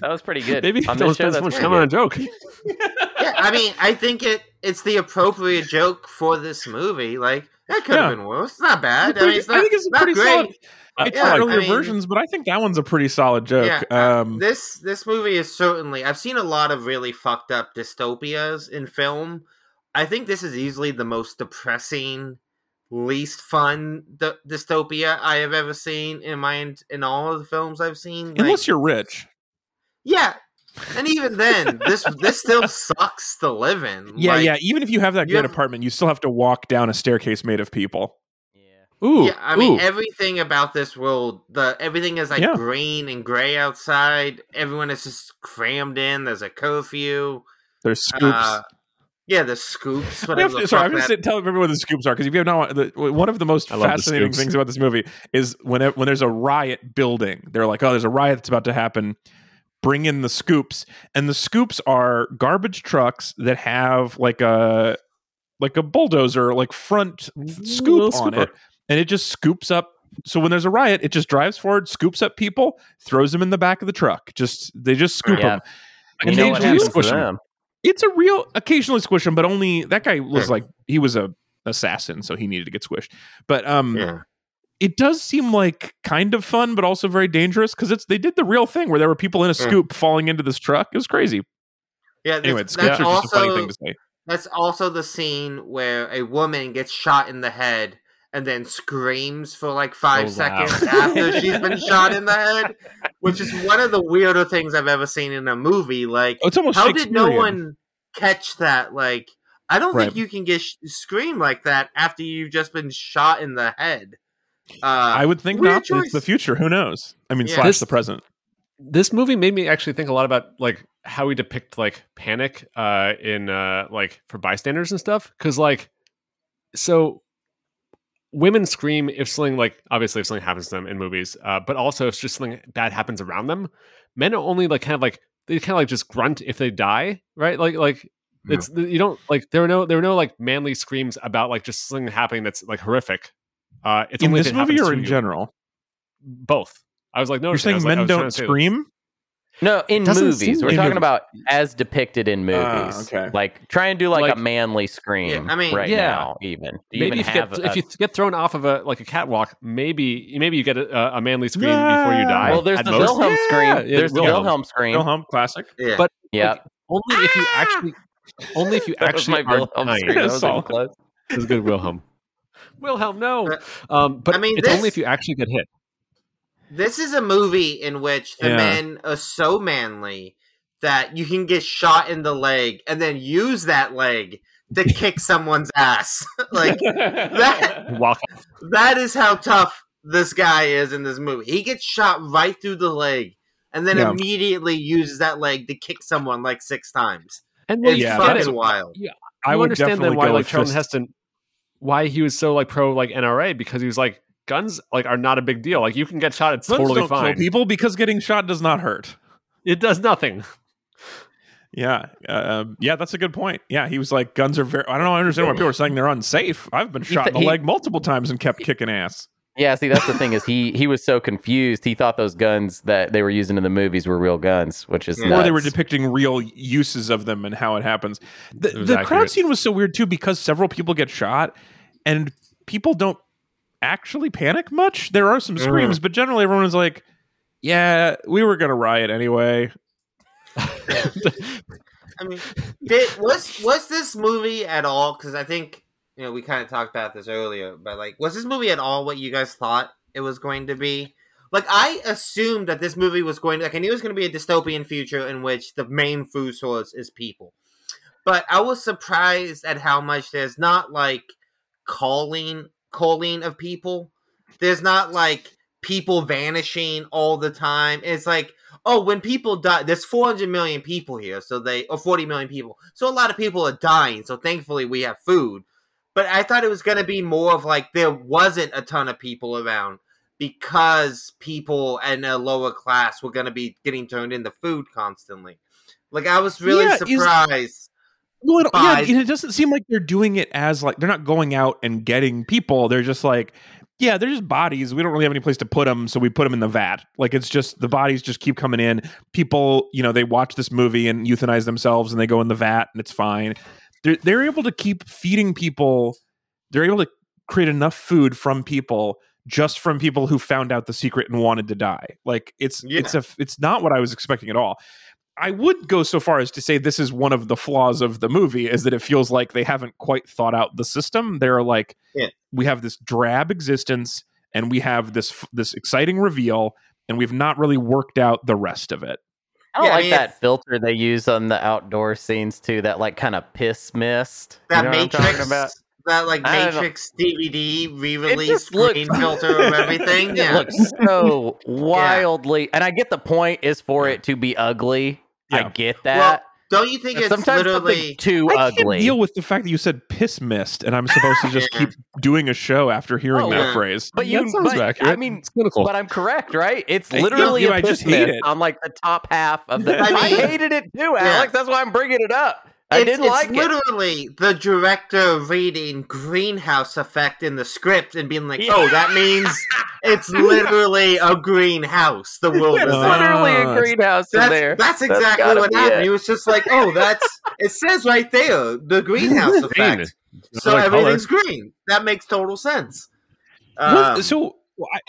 That was pretty good. Maybe on don't spend so much time on a joke. Yeah, I mean, I think it it's the appropriate joke for this movie. Like that could have yeah. been worse. It's not bad. I, mean, it's not, I think it's, it's pretty great. Solid. Uh, it's yeah, earlier I mean, versions, but I think that one's a pretty solid joke. Yeah, um, this this movie is certainly... I've seen a lot of really fucked up dystopias in film. I think this is easily the most depressing, least fun d- dystopia I have ever seen in my in all of the films I've seen. Unless like, you're rich. Yeah. And even then, this this still sucks to live in. Yeah, like, yeah. Even if you have that great have, apartment, you still have to walk down a staircase made of people. Ooh, yeah, I mean ooh. everything about this world. The everything is like yeah. green and gray outside. Everyone is just crammed in. There's a curfew. There's scoops. Uh, yeah, there's scoops. Whatever to, the sorry, I'm going to tell everyone what the scoops are because if you have not, the, one of the most I fascinating the things about this movie is when it, when there's a riot building, they're like, oh, there's a riot that's about to happen. Bring in the scoops, and the scoops are garbage trucks that have like a like a bulldozer like front scoop on scooper. It. And it just scoops up. So when there's a riot, it just drives forward, scoops up people, throws them in the back of the truck. Just they just scoop yeah. them. And you know they squish them. It's a real occasionally squish them, but only that guy was yeah. like he was a assassin, so he needed to get squished. But um, yeah. it does seem like kind of fun, but also very dangerous because it's they did the real thing where there were people in a scoop yeah. falling into this truck. It was crazy. Yeah, anyway, that's, scoops that's are just also, a funny thing to say. That's also the scene where a woman gets shot in the head. And then screams for like five oh, seconds wow. after she's been shot in the head, which is one of the weirder things I've ever seen in a movie. Like, oh, it's almost how did no one catch that? Like, I don't right. think you can get sh- scream like that after you've just been shot in the head. Uh, I would think not. Choice. It's the future. Who knows? I mean, yeah. slash this, the present. This movie made me actually think a lot about like how we depict like panic uh, in uh, like for bystanders and stuff. Because like, so. Women scream if something like obviously if something happens to them in movies, uh, but also if just something bad happens around them. Men are only like kind of like they kind of like just grunt if they die, right? Like like yeah. it's you don't like there were no there were no like manly screams about like just something happening that's like horrific. Uh, it's in only this movie or in you. General, both. I was like, no, you're saying men like, don't scream. No, in movies. We're in talking movies. About as depicted in movies. Uh, okay. Like, try and do like, like a manly scream yeah, I mean, right yeah. now, even. Maybe even if, have you get, a, if you get thrown off of a like a catwalk, maybe maybe you get a, a manly scream yeah. before you die. Well, there's the most. Wilhelm yeah. scream. There's the Wilhelm, Wilhelm scream. Wilhelm, classic. Yeah. But yeah. Like, only if you actually... Only if you actually... That was my Wilhelm scream. That was like close. It was a good Wilhelm. Wilhelm, no. Um, but I mean, it's this... only if you actually get hit. This is a movie in which the yeah. men are so manly that you can get shot in the leg and then use that leg to kick someone's ass. Like that, walk off. That is how tough this guy is in this movie. He gets shot right through the leg and then yeah. immediately uses that leg to kick someone like six times. And well, it's yeah, fucking wild. Yeah, I understand then why like Charlton Heston, why he was so like pro like N R A, because he was like, guns like are not a big deal. Like you can get shot, it's guns totally don't fine. Kill people because getting shot does not hurt. It does nothing. Yeah, uh, yeah, that's a good point. Yeah, he was like, guns are very. I don't know. I understand why people are saying they're unsafe. I've been shot he th- in the he, leg multiple times and kept he, kicking ass. Yeah, see, that's the thing is he he was so confused. He thought those guns that they were using in the movies were real guns, which is yeah. nuts. Or they were depicting real uses of them and how it happens. The, it the crowd scene was so weird too because several people get shot and people don't actually panic much. There are some screams, mm. but generally everyone's like, yeah, we were gonna riot anyway. I mean, did, was was this movie at all, because I think, you know, we kind of talked about this earlier, but like, was this movie at all what you guys thought it was going to be? Like, I assumed that this movie was going to, like, I knew it was going to be a dystopian future in which the main food source is people, but I was surprised at how much there's not like calling calling of people. There's not like people vanishing all the time. It's like, oh, when people die, there's four hundred million people here, so they, or forty million people, so a lot of people are dying, so thankfully we have food. But I thought it was going to be more of like there wasn't a ton of people around because people in a lower class were going to be getting turned into food constantly. Like, I was really yeah, surprised is- Well, it, yeah, and it doesn't seem like they're doing it as like they're not going out and getting people. They're just like, yeah, they're just bodies. We don't really have any place to put them, so we put them in the vat. Like, it's just the bodies just keep coming in. People, you know, they watch this movie and euthanize themselves, and they go in the vat, and it's fine. They're they're able to keep feeding people. They're able to create enough food from people, just from people who found out the secret and wanted to die. Like, it's yeah. it's a it's not what I was expecting at all. I would go so far as to say this is one of the flaws of the movie, is that it feels like they haven't quite thought out the system. They're like, yeah. we have this drab existence, and we have this this exciting reveal, and we've not really worked out the rest of it. I don't yeah, like I mean, that filter they use on the outdoor scenes too. That like kind of piss mist. That you know Matrix. That like Matrix D V D re-release screen looks, filter of everything. Yeah. It looks so wildly, yeah. and I get the point is for it to be ugly. Yeah. I get that. Well, don't you think and it's literally too I can't ugly? Deal with the fact that you said piss mist, and I'm supposed to just keep doing a show after hearing oh, that yeah. phrase. But you, that sounds but, accurate. I mean, but I'm correct, right? It's literally I, you know, a piss I just mist on like the top half of the. I, mean, I hated it too, Alex. Yeah. That's why I'm bringing it up. I it's, didn't it's like literally it. The director reading greenhouse effect in the script and being like, yeah. oh, that means it's literally a greenhouse. The world is literally a greenhouse that's, in there. That's exactly that's what happened. It. He was just like, oh, that's, it says right there, the greenhouse effect. So like everything's color. Green. That makes total sense. Um, so,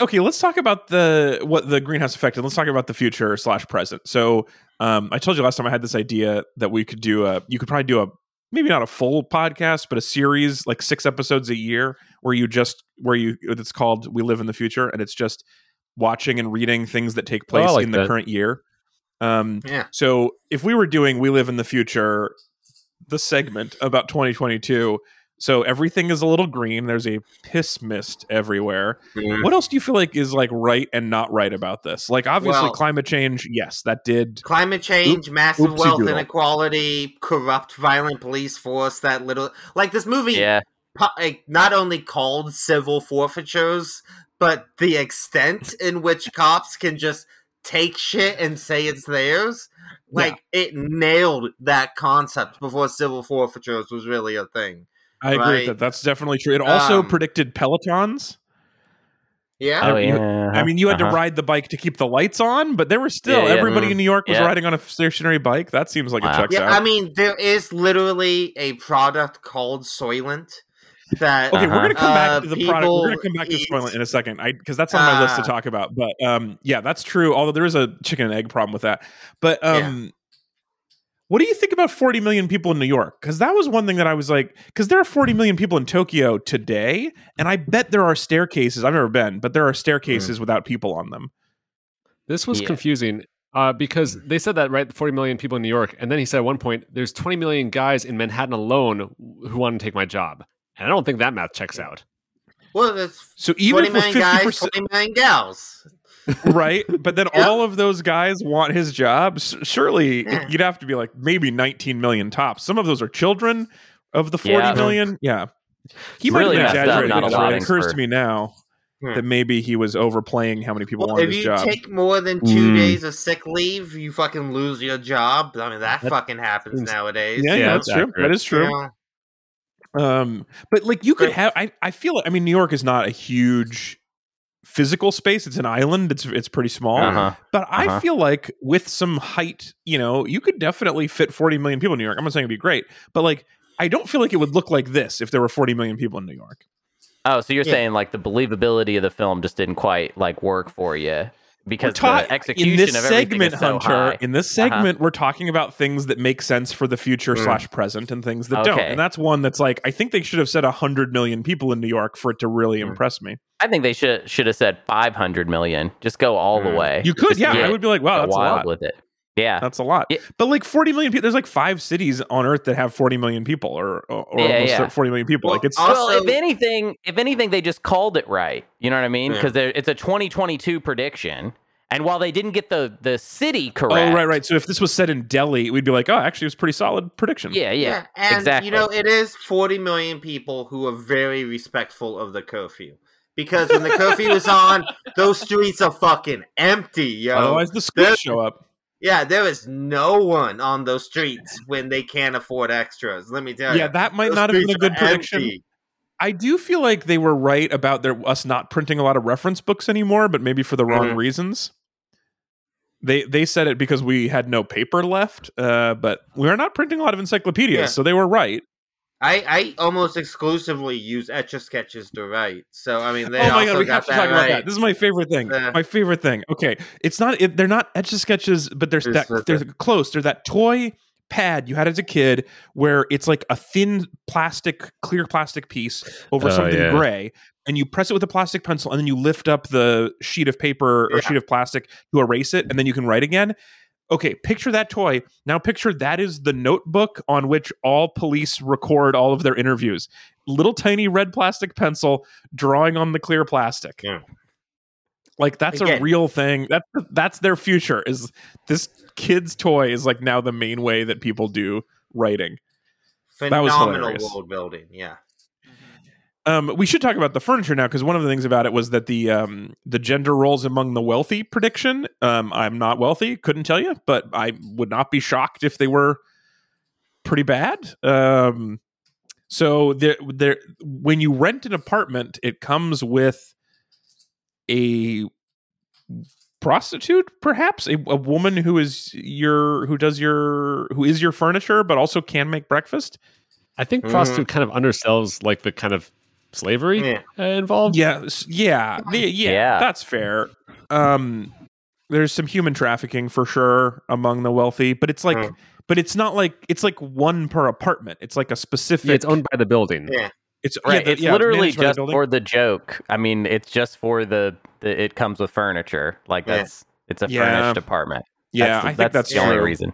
okay, let's talk about the what the greenhouse effect, and let's talk about the future slash present. So, Um, I told you last time I had this idea that we could do a, you could probably do a, maybe not a full podcast, but a series, like six episodes a year where you just, where you, it's called We Live in the Future. And it's just watching and reading things that take place like in the that. current year. Um, yeah. So if we were doing We Live in the Future, the segment about twenty twenty-two, so everything is a little green. There's a piss mist everywhere. Yeah. What else do you feel like is like right and not right about this? Like, obviously, well, climate change. Yes, that did. Climate change, oop, massive wealth doodle. Inequality, corrupt, violent police force. That little like this movie yeah. like, not only called civil forfeitures, but the extent in which cops can just take shit and say it's theirs. Like yeah. it nailed that concept before civil forfeitures was really a thing. I agree right. with that. That's definitely true. It also um, predicted Pelotons. Yeah. Oh, yeah. I mean, you had uh-huh. to ride the bike to keep the lights on, but there were still yeah, yeah. everybody mm. in New York was yeah. riding on a stationary bike. That seems like wow. it checks yeah, out. I mean, there is literally a product called Soylent. That, okay, uh-huh. we're gonna come back to the uh, product. We're gonna come back eat. to Soylent in a second, because that's on my uh, list to talk about. But um, yeah, that's true. Although there is a chicken and egg problem with that. But um, yeah. what do you think about forty million people in New York? Because that was one thing that I was like, because there are forty million people in Tokyo today, and I bet there are staircases. I've never been, but there are staircases mm. without people on them. This was yeah. confusing. Uh, because they said that, right, forty million people in New York, and then he said at one point, "There's twenty million guys in Manhattan alone who want to take my job." And I don't think that math checks out. Well, that's so even twenty million guys, twenty million gals. Right? But then yep. all of those guys want his job. Surely you'd have to be like maybe nineteen million tops. Some of those are children of the forty yeah. million. Yeah. He might really have exaggerated up, not it. It occurs to me now hmm. that maybe he was overplaying how many people well, wanted his job. If you take more than two mm. days of sick leave, you fucking lose your job. I mean, that, that fucking happens seems, nowadays. Yeah, yeah that's accurate. true. That is true. Yeah. Um, but like you could have, I, I feel like, I mean, New York is not a huge physical space. It's an island. It's, it's pretty small, uh-huh. but uh-huh. I feel like with some height, you know, you could definitely fit forty million people in New York. I'm not saying it'd be great, but like, I don't feel like it would look like this if there were forty million people in New York. Oh, so you're yeah. saying like the believability of the film just didn't quite like work for you. Because ta- the execution in this of everything segment, is so Hunter, high. In this segment, uh-huh. we're talking about things that make sense for the future mm. slash present and things that okay. don't. And that's one that's like, I think they should have said one hundred million people in New York for it to really mm. impress me. I think they should should have said five hundred million. Just go all mm. the way. You could, just yeah. I would be like, wow, that's wild a lot. With it. Yeah. That's a lot. It, but like forty million people, there's like five cities on Earth that have forty million people or, or, or yeah, almost yeah. forty million people. Well, like it's also, well, if anything, if anything, they just called it right. You know what I mean? Because yeah. it's a twenty twenty-two prediction. And while they didn't get the, the city correct. Oh, right, right. So if this was said in Delhi, we'd be like, oh, actually, it was a pretty solid prediction. Yeah, yeah. yeah. And, exactly. you know, it is forty million people who are very respectful of the curfew. Because when the curfew is on, those streets are fucking empty, yo. Otherwise, the schools They're- show up. Yeah, there is no one on those streets when they can't afford extras. Let me tell you. Yeah, that might those not have been a good prediction. Empty. I do feel like they were right about their, us not printing a lot of reference books anymore, but maybe for the wrong mm-hmm. reasons. They they said it because we had no paper left, uh, but we are not printing a lot of encyclopedias, yeah. so they were right. I, I almost exclusively use Etch-a-Sketches to write, so I mean, they oh my also God, we got have to that talk right. about that. This is my favorite thing. Uh, my favorite thing. Okay, it's not it, they're not Etch-a-Sketches, but they're that, they're close. They're that toy pad you had as a kid, where it's like a thin plastic, clear plastic piece over oh, something yeah. gray, and you press it with a plastic pencil, and then you lift up the sheet of paper or yeah. sheet of plastic to erase it, and then you can write again. Okay, picture that toy. Now picture that is the notebook on which all police record all of their interviews. Little tiny red plastic pencil drawing on the clear plastic. Yeah. Like that's Again. a real thing. That's that's their future. Is this kid's toy is like now the main way that people do writing. Phenomenal world building, yeah. Um, we should talk about the furniture now, because one of the things about it was that the um, the gender roles among the wealthy prediction. Um, I'm not wealthy, couldn't tell you, but I would not be shocked if they were pretty bad. Um, so there, there, when you rent an apartment, it comes with a prostitute, perhaps a, a woman who is your who does your who is your furniture, but also can make breakfast. I think mm-hmm. prostitute kind of undersells like the kind of slavery yeah. Uh, involved. Yeah, yeah, yeah, yeah, that's fair. Um, there's some human trafficking for sure among the wealthy, but it's like, mm. but it's not like it's like one per apartment. It's like a specific. Yeah, it's owned by the building. Yeah, it's right. Yeah, the, it's yeah, literally just the for the joke. I mean, it's just for the, the it comes with furniture. Like yeah. that's it's a yeah. furnished apartment. Yeah, that's the, I think that's, that's the only reason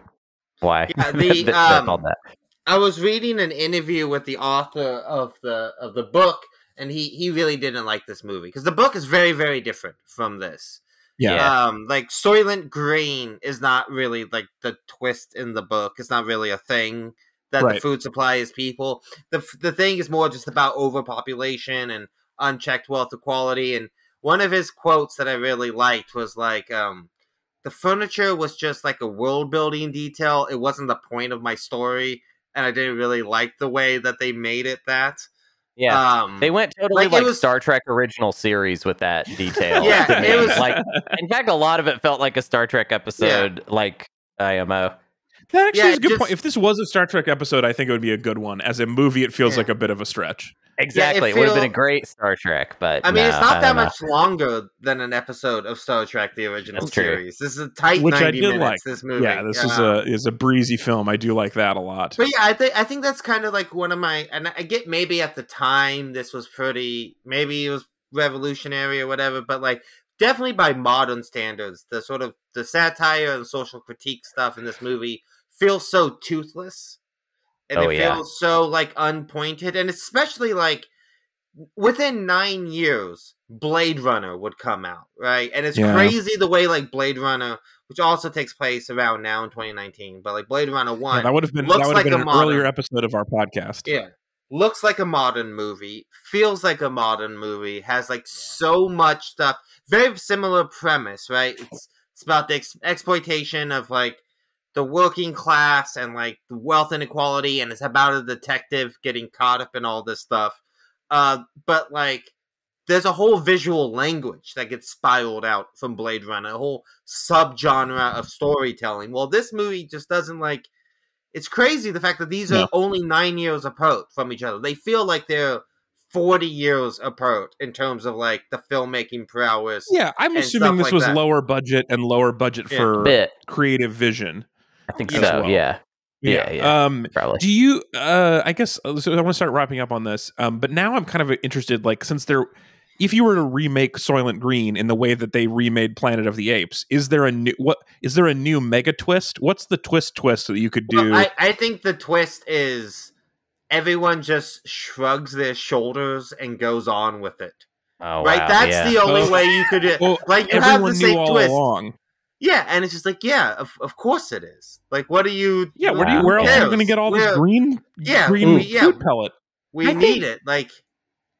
why yeah, the, they're um, called that. I was reading an interview with the author of the of the book, and he, he really didn't like this movie because the book is very, very different from this. Yeah, um, like Soylent Green is not really like the twist in the book. It's not really a thing that right. the food supply is people. The the thing is more just about overpopulation and unchecked wealth equality. And one of his quotes that I really liked was like, um, "The furniture was just like a world building detail. It wasn't the point of my story." And I didn't really like the way that they made it that. Yeah, um, they went totally like, like was... Star Trek original series with that detail. Yeah, it was like, in fact, a lot of it felt like a Star Trek episode, yeah. like I M O. That actually yeah, is a good just... point. If this was a Star Trek episode, I think it would be a good one. As a movie, it feels yeah. like a bit of a stretch. Exactly, yeah, it, feel... it would have been a great Star Trek, but I mean, no, it's not that much know. longer than an episode of Star Trek: The Original Series. This is a tight Which ninety I did minutes. Like. This movie, yeah, this is know? a is a breezy film. I do like that a lot. But yeah, I think I think that's kind of like one of my. And I get maybe at the time this was pretty. Maybe it was revolutionary or whatever. But like, definitely by modern standards, the sort of the satire and social critique stuff in this movie feels so toothless. And oh, it yeah. feels so, like, unpointed. And especially, like, within nine years, Blade Runner would come out, right? And it's yeah. crazy the way, like, Blade Runner, which also takes place around now in twenty nineteen, but, like, Blade Runner one yeah, that would have been, looks that like been a an modern, earlier episode of our podcast. Yeah. Looks like a modern movie, feels like a modern movie, has, like, yeah. so much stuff. Very similar premise, right? It's, it's about the ex- exploitation of, like, the working class and like the wealth inequality, and it's about a detective getting caught up in all this stuff. Uh, but like, there's a whole visual language that gets spiraled out from Blade Runner, a whole subgenre of storytelling. Well, this movie just doesn't like. It's crazy the fact that these are yeah. only nine years apart from each other. They feel like they're forty years apart in terms of like the filmmaking prowess. Yeah, I'm assuming this like was that. lower budget and lower budget yeah. for creative vision. I think so. Well. Yeah. yeah, yeah, yeah. Um, Probably. Do you? Uh, I guess so. I want to start wrapping up on this, um, but now I'm kind of interested. Like, since there, if you were to remake Soylent Green in the way that they remade Planet of the Apes, is there a new what? Is there a new mega twist? What's the twist twist that you could do? Well, I, I think the twist is everyone just shrugs their shoulders and goes on with it. Oh, right. Wow, That's yeah. the only well, way you could. Well, like you have the same all twist. Along. Yeah, and it's just like, yeah, of, of course it is. Like, what do you? Yeah, where do you? Where else are you going to get all this We're, green? Yeah, green we, yeah, food pellet. We I need think, it. Like,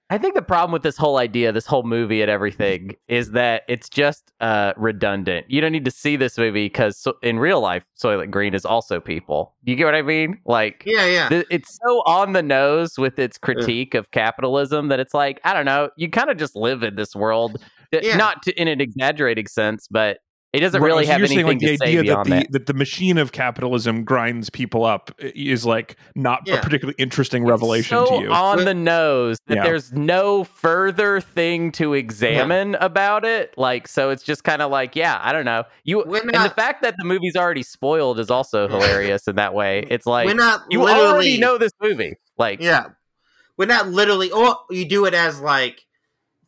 I think the problem with this whole idea, this whole movie, and everything is that it's just uh, redundant. You don't need to see this movie because so, in real life, Soylent Green is also people. You get what I mean? Like, yeah, yeah. Th- it's so on the nose with its critique yeah. of capitalism that it's like, I don't know. You kind of just live in this world, yeah. not to, in an exaggerating sense, but. It doesn't right, really so have you're anything saying, like, to the say idea beyond that. The idea that the machine of capitalism grinds people up is like not yeah. a particularly interesting it's revelation so to you. on but, the nose that yeah. there's no further thing to examine yeah. about it. Like, so it's just kind of like, yeah, I don't know. You not, and the fact that the movie's already spoiled is also hilarious in that way. It's like, we're not you already know this movie. Like, yeah, we're not literally, or you do it as like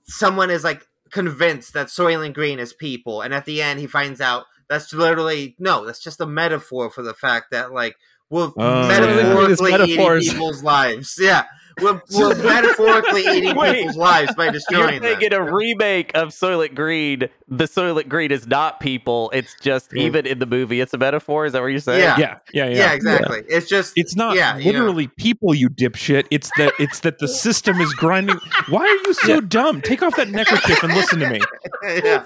someone is like, convinced that Soylent Green is people, and at the end he finds out that's literally no that's just a metaphor for the fact that like we're oh, metaphorically yeah. eating people's lives yeah we're, we're metaphorically eating Wait, people's lives by destroying them. You're making a remake of Soylent Green. The Soylent Green is not people, it's just mm. even in the movie it's a metaphor. Is that what you're saying? Yeah yeah yeah, yeah. yeah exactly yeah. It's just it's not yeah, literally you know. people, you dipshit. It's that it's that the system is grinding. Why are you so dumb? Take off that neckerchief and listen to me. Yeah.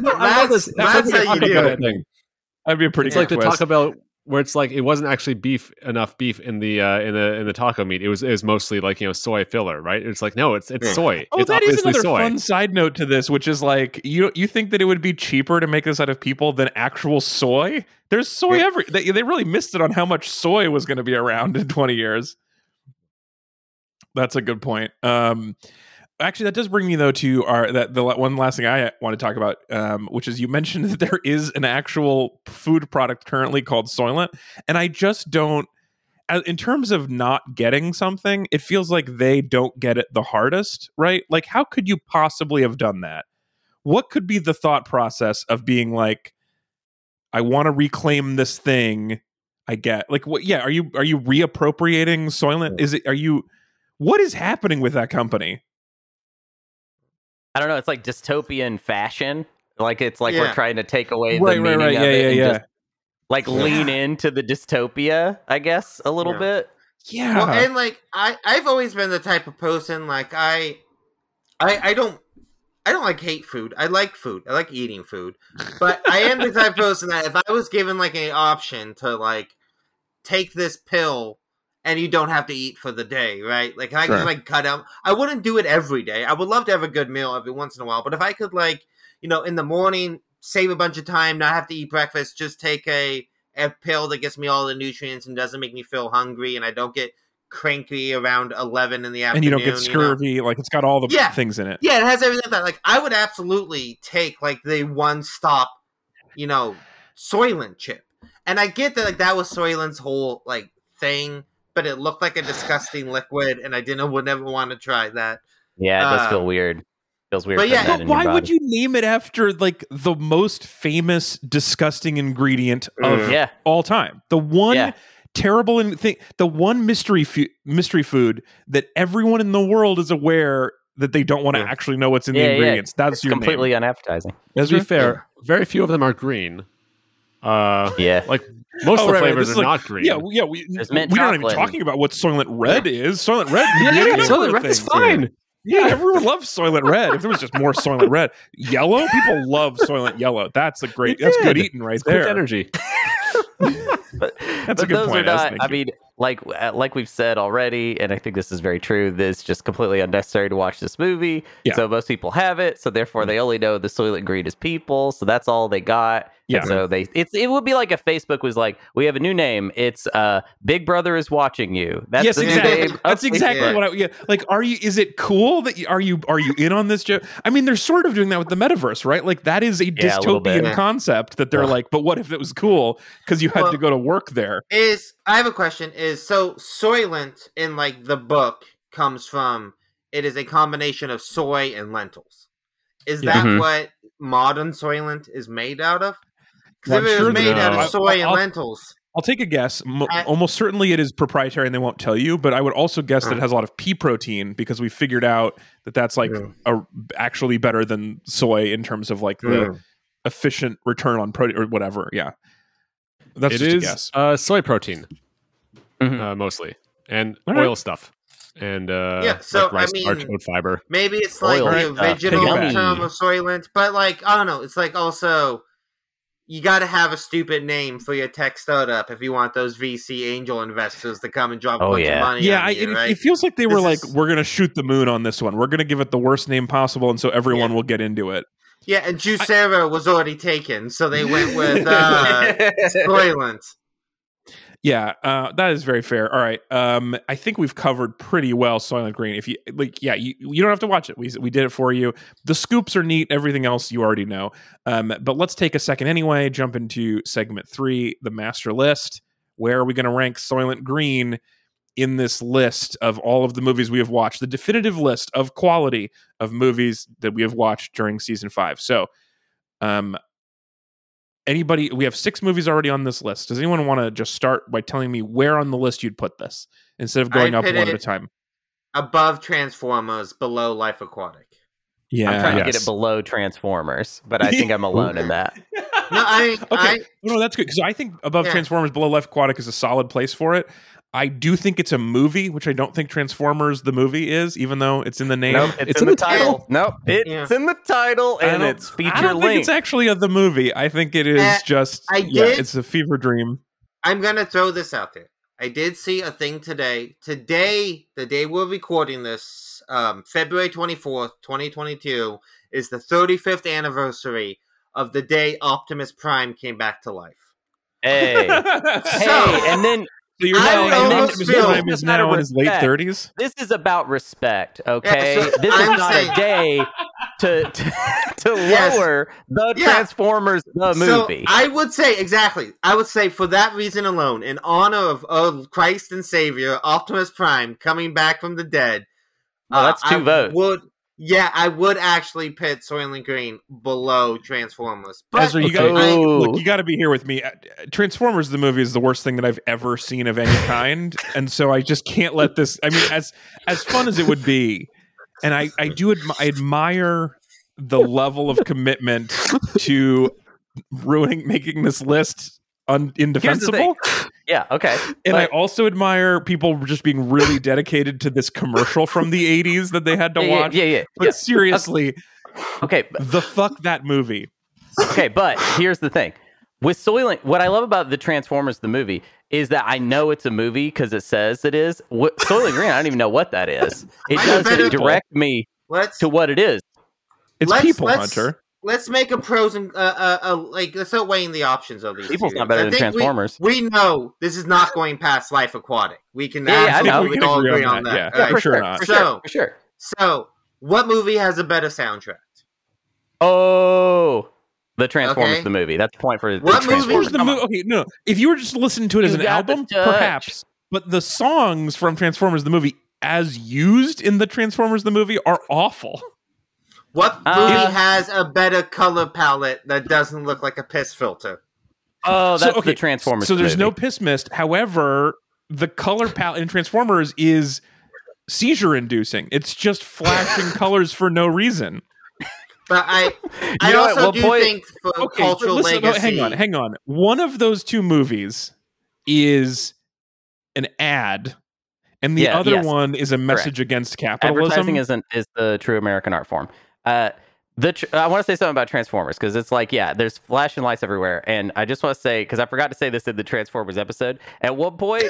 No, I that's, that's, that's, that's how you do it. Thing. That'd be a pretty it's like twist. To talk about where it's like it wasn't actually beef enough beef in the uh, in the in the taco meat. It was it was mostly like you know soy filler, right? It's like no, it's it's yeah. soy. Oh, it's that is another soy. Fun side note to this, which is like you you think that it would be cheaper to make this out of people than actual soy? There's soy yeah. every. They, they really missed it on how much soy was going to be around in twenty years. That's a good point. Um, actually, that does bring me though to our that the one last thing I want to talk about, um, which is you mentioned that there is an actual food product currently called Soylent, and I just don't. In terms of not getting something, it feels like they don't get it the hardest, right? Like, how could you possibly have done that? What could be the thought process of being like, I want to reclaim this thing? I get like, what? Yeah, are you are you reappropriating Soylent? Is it? Are you? What is happening with that company? I don't know. It's like dystopian fashion. Like it's like yeah. we're trying to take away right, the meaning right, right. of yeah, it yeah, and yeah. just like yeah. lean into the dystopia, I guess, a little yeah. bit. Yeah. Well, and like I, I've always been the type of person like I, I, I don't, I don't like hate food. I like food. I like eating food. But I am the type of person that if I was given like an option to like take this pill and you don't have to eat for the day, right? Like, I sure. could, like, cut out. I wouldn't do it every day. I would love to have a good meal every once in a while. But if I could, like, you know, in the morning, save a bunch of time, not have to eat breakfast, just take a, a pill that gets me all the nutrients and doesn't make me feel hungry, and I don't get cranky around eleven in the afternoon. And you don't get scurvy. You know? Like, it's got all the yeah. things in it. Yeah, it has everything. Like, I would absolutely take, like, the one-stop, you know, Soylent chip. And I get that, like, that was Soylent's whole, like, thing, but it looked like a disgusting liquid, and I didn't would never want to try that. Yeah, it does uh, feel weird. Feels weird. But yeah, that but why would you name it after, like, the most famous disgusting ingredient of mm. yeah. all time? The one yeah. terrible in- thing, the one mystery fu- mystery food that everyone in the world is aware that they don't want to yeah. actually know what's in yeah, the ingredients. Yeah. That's it's your completely name. Unappetizing. Let's be fair, yeah. very few of them are green. Uh, yeah, like most oh, of the right, flavors right. are like, not green. Yeah, yeah, we we're not even talking about what Soylent Red yeah. is. Soylent Red, yeah, Soylent Red is fine. Yeah, yeah everyone loves Soylent Red. If there was just more Soylent Red, yellow people love Soylent Yellow. That's a great. That's good eating right it's there. Good energy. But, that's but a good those point. Are not, I, I mean, like like we've said already, and I think this is very true. This is just completely unnecessary to watch this movie. Yeah. So most people have it, so therefore mm-hmm. they only know the Soylent Green is people. So that's all they got. Yeah. And so they it's it would be like if Facebook was like, we have a new name. It's uh, Big Brother is watching you. That's yes, the exactly. New name. That's exactly yeah. what I yeah. Like, are you? Is it cool that you, are you are you in on this joke? I mean, they're sort of doing that with the metaverse, right? Like that is a yeah, dystopian a concept that they're like, but what if it was cool? Because you had well, to go to work there. Is I have a question. Is so Soylent in like the book comes from it is a combination of soy and lentils. Is that mm-hmm. what modern Soylent is made out of? Because it was made no. out of soy and I'll, lentils. I'll take a guess. Mo- I, almost certainly it is proprietary and they won't tell you, but I would also guess uh, that it has a lot of pea protein because we figured out that that's like yeah. a, actually better than soy in terms of like the yeah. efficient return on protein or whatever. Yeah. That's it just is, a guess. Uh, soy protein mm-hmm. uh, mostly and right. oil stuff. And uh, yeah, so like rice, I mean, archwood fiber. Maybe it's like oil, the original uh, term of Soylent, but like, I don't know. It's like also. You got to have a stupid name for your tech startup if you want those V C angel investors to come and drop a oh, bunch yeah. of money. Yeah, I, you, it, right? it feels like they this were is... like, we're going to shoot the moon on this one. We're going to give it the worst name possible, and so everyone yeah. will get into it. Yeah, and Juicera I... was already taken, so they went with uh, Soylent. Yeah, uh, that is very fair. All right, um, I think we've covered pretty well Soylent Green. If you like, yeah, you, you don't have to watch it. We we did it for you. The scoops are neat. Everything else you already know. Um, but let's take a second anyway. Jump into segment three, the master list. Where are we going to rank Soylent Green in this list of all of the movies we have watched? The definitive list of quality of movies that we have watched during season five. So, um. Anybody, we have six movies already on this list. Does anyone want to just start by telling me where on the list you'd put this instead of going up one at a time? Above Transformers, below Life Aquatic. Yeah, I'm trying yes. to get it below Transformers, but I think I'm alone in that. No, I, okay. I no, that's good because I think above yeah. Transformers, below Life Aquatic is a solid place for it. I do think it's a movie, which I don't think Transformers the movie is, even though it's in the name. Nope, it's, it's in, in the, the title. title. Nope, it's yeah. in the title, and it's feature. I don't link. think it's actually of the movie. I think it is uh, just. I did, yeah, it's a fever dream. I'm gonna throw this out there. I did see a thing today. Today, the day we're recording this, um, February twenty-fourth, twenty twenty-two, is the thirty-fifth anniversary of the day Optimus Prime came back to life. Hey, hey, and then. So you're I now, and then Prime is now in his late thirties. This is about respect, okay? Yeah, so this I'm is not saying... a day to to, to yes. lower the yeah. Transformers the movie. So I would say exactly. I would say for that reason alone, in honor of, of Christ and Savior Optimus Prime coming back from the dead. Oh, uh, that's two I votes. Would, yeah, I would actually pit Soylent Green below Transformers. But Ezra, you okay. gotta, I, look, you got to be here with me. Transformers the movie is the worst thing that I've ever seen of any kind, and so I just can't let this. I mean, as as fun as it would be, and I I do admi- I admire the level of commitment to ruining making this list un- indefensible. Yeah, okay. And but, I also admire people just being really dedicated to this commercial from the eighties that they had to yeah, watch. Yeah, yeah, yeah. But yeah. seriously, okay, but, the fuck that movie. Okay, but here's the thing. With Soylent, what I love about the Transformers, the movie, is that I know it's a movie because it says it is. What, Soylent Green, I don't even know what that is. It doesn't direct me let's, to what it is. It's let's, People let's, Hunter. Let's make a pros and uh, uh, uh, like let's start weighing the options of these. People's not better than Transformers. We, we know this is not going past Life Aquatic. We can yeah, absolutely yeah, all agree, agree on that. On that. Yeah, yeah, right. for, for sure. Not. For so, for sure. So, what movie has a better soundtrack? Oh. The Transformers, okay. the movie. That's the point for what the Transformers. Movie? The movie. Okay, no, no. If you were just listening to it as you an album, perhaps. But the songs from Transformers the movie, as used in the Transformers the movie, are awful. What movie uh, has a better color palette that doesn't look like a piss filter? Oh, that's so, okay. the Transformers. So there's movie. no piss mist. However, the color palette in Transformers is seizure-inducing. It's just flashing colors for no reason. But I, I you know also what, well, do boy, think for okay, cultural listen, legacy. Oh, hang on, hang on. One of those two movies is an ad, and the yeah, other yes. one is a message Correct. against capitalism. Advertising is an, is the true American art form. Uh, the tr- I want to say something about Transformers because it's like, yeah, there's flashing lights everywhere, and I just want to say because I forgot to say this in the Transformers episode. At one point,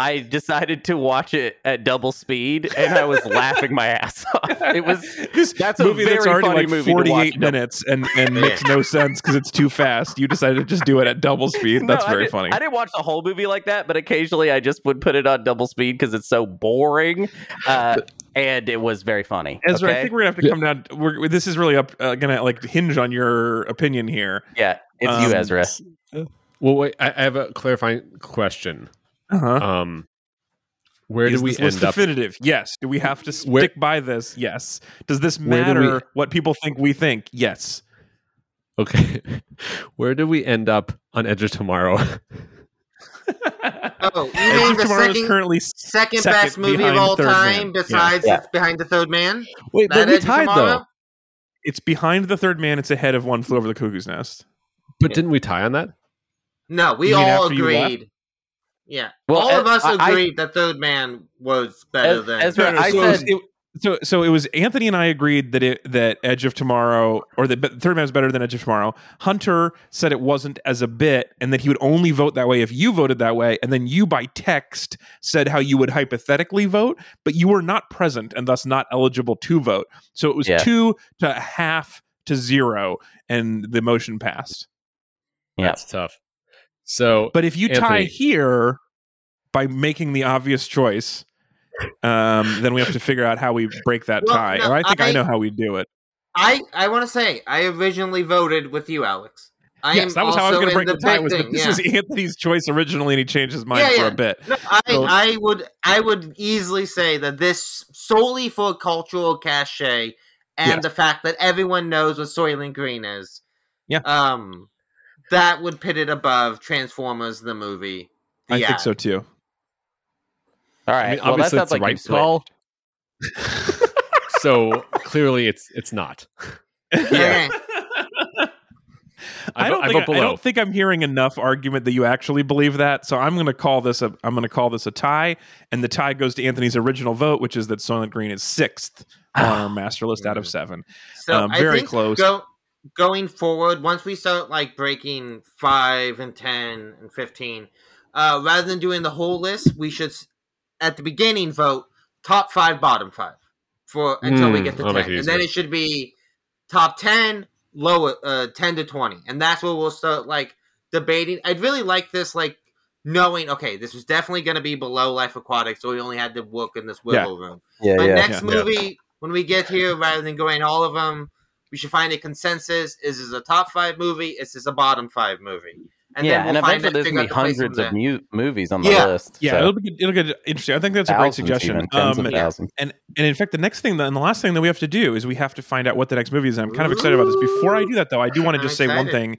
I decided to watch it at double speed, and I was laughing my ass off. It was this that's movie a very that's already funny like movie forty-eight minutes and, and makes no sense because it's too fast. You decided to just do it at double speed. That's no, very I funny. I didn't watch the whole movie like that, but occasionally I just would put it on double speed because it's so boring. Uh, and it was very funny. Ezra, okay? I think we're gonna have to come down. We're, this is really up, uh, gonna like hinge on your opinion here. Yeah, it's um, you, Ezra. Well, wait. I, I have a clarifying question. Uh-huh. Um, where Is do we end up? Definitive? Yes. Do we have to stick where, by this? Yes. Does this matter do we, what people think we think? Yes. Okay. Where do we end up on Edge of Tomorrow? Oh, you Edge mean of the Tomorrow second, is currently second, second best movie of all time, man. besides yeah. Yeah. Behind the Third Man? Wait, but we tied though. It's behind the Third Man. It's ahead of One Flew Over the Cuckoo's Nest. But yeah. didn't we tie on that? No, we you all agreed. Yeah, well, all of us I, agreed I, that Third Man was better as, than. As no, no, I so, said, it was, it, so, so it was Anthony and I agreed that it that Edge of Tomorrow or that Third Man was better than Edge of Tomorrow. Hunter said it wasn't as a bit, and that he would only vote that way if you voted that way. And then you, by text, said how you would hypothetically vote, but you were not present and thus not eligible to vote. So it was yeah. two to half to zero, and the motion passed. Yeah, that's tough. So, but if you Anthony, tie here by making the obvious choice, um, then we have to figure out how we break that well, tie. No, or I think I, I know how we do it. I, I want to say I originally voted with you, Alex. I yes, am that was how I was going to break the, the tie. Was, but this yeah. was Anthony's choice originally, and he changed his mind yeah, yeah. for a bit. No, I, so, I would I would easily say that this solely for cultural cachet and yeah. the fact that everyone knows what Soylent Green is. Yeah. Um. That would pit it above Transformers the movie. The I ad. think so too. All right. I mean, well, obviously, that's the like right call. So clearly, it's it's not. Yeah. I don't. I, think, I don't think I'm hearing enough argument that you actually believe that. So I'm going to call this a. I'm going to call this a tie, and the tie goes to Anthony's original vote, which is that Soylent Green is sixth on our master list out of seven. So um, very I think close. Go- Going forward, once we start like breaking five and ten and fifteen, uh, rather than doing the whole list, we should at the beginning vote top five, bottom five for until mm, we get to ten, and then it should be top ten, lower uh, ten to twenty, and that's where we'll start like debating. I'd really like this, like knowing okay, this was definitely going to be below Life Aquatic, so we only had to work in this wiggle yeah. room. Yeah, My yeah, next yeah, movie yeah. when we get here, rather than going all of them. We should find a consensus. Is this a top five movie? Is this a bottom five movie? And yeah, then we'll and eventually there's going to be hundreds of mu- movies on the yeah. list. Yeah, so. it'll, be, it'll get interesting. I think that's thousands a great suggestion. Even, tens um, of thousands. And, and in fact, the next thing, and the last thing that we have to do is we have to find out what the next movie is. I'm kind of excited Ooh. about this. Before I do that, though, I do want to just I'm say excited. one thing,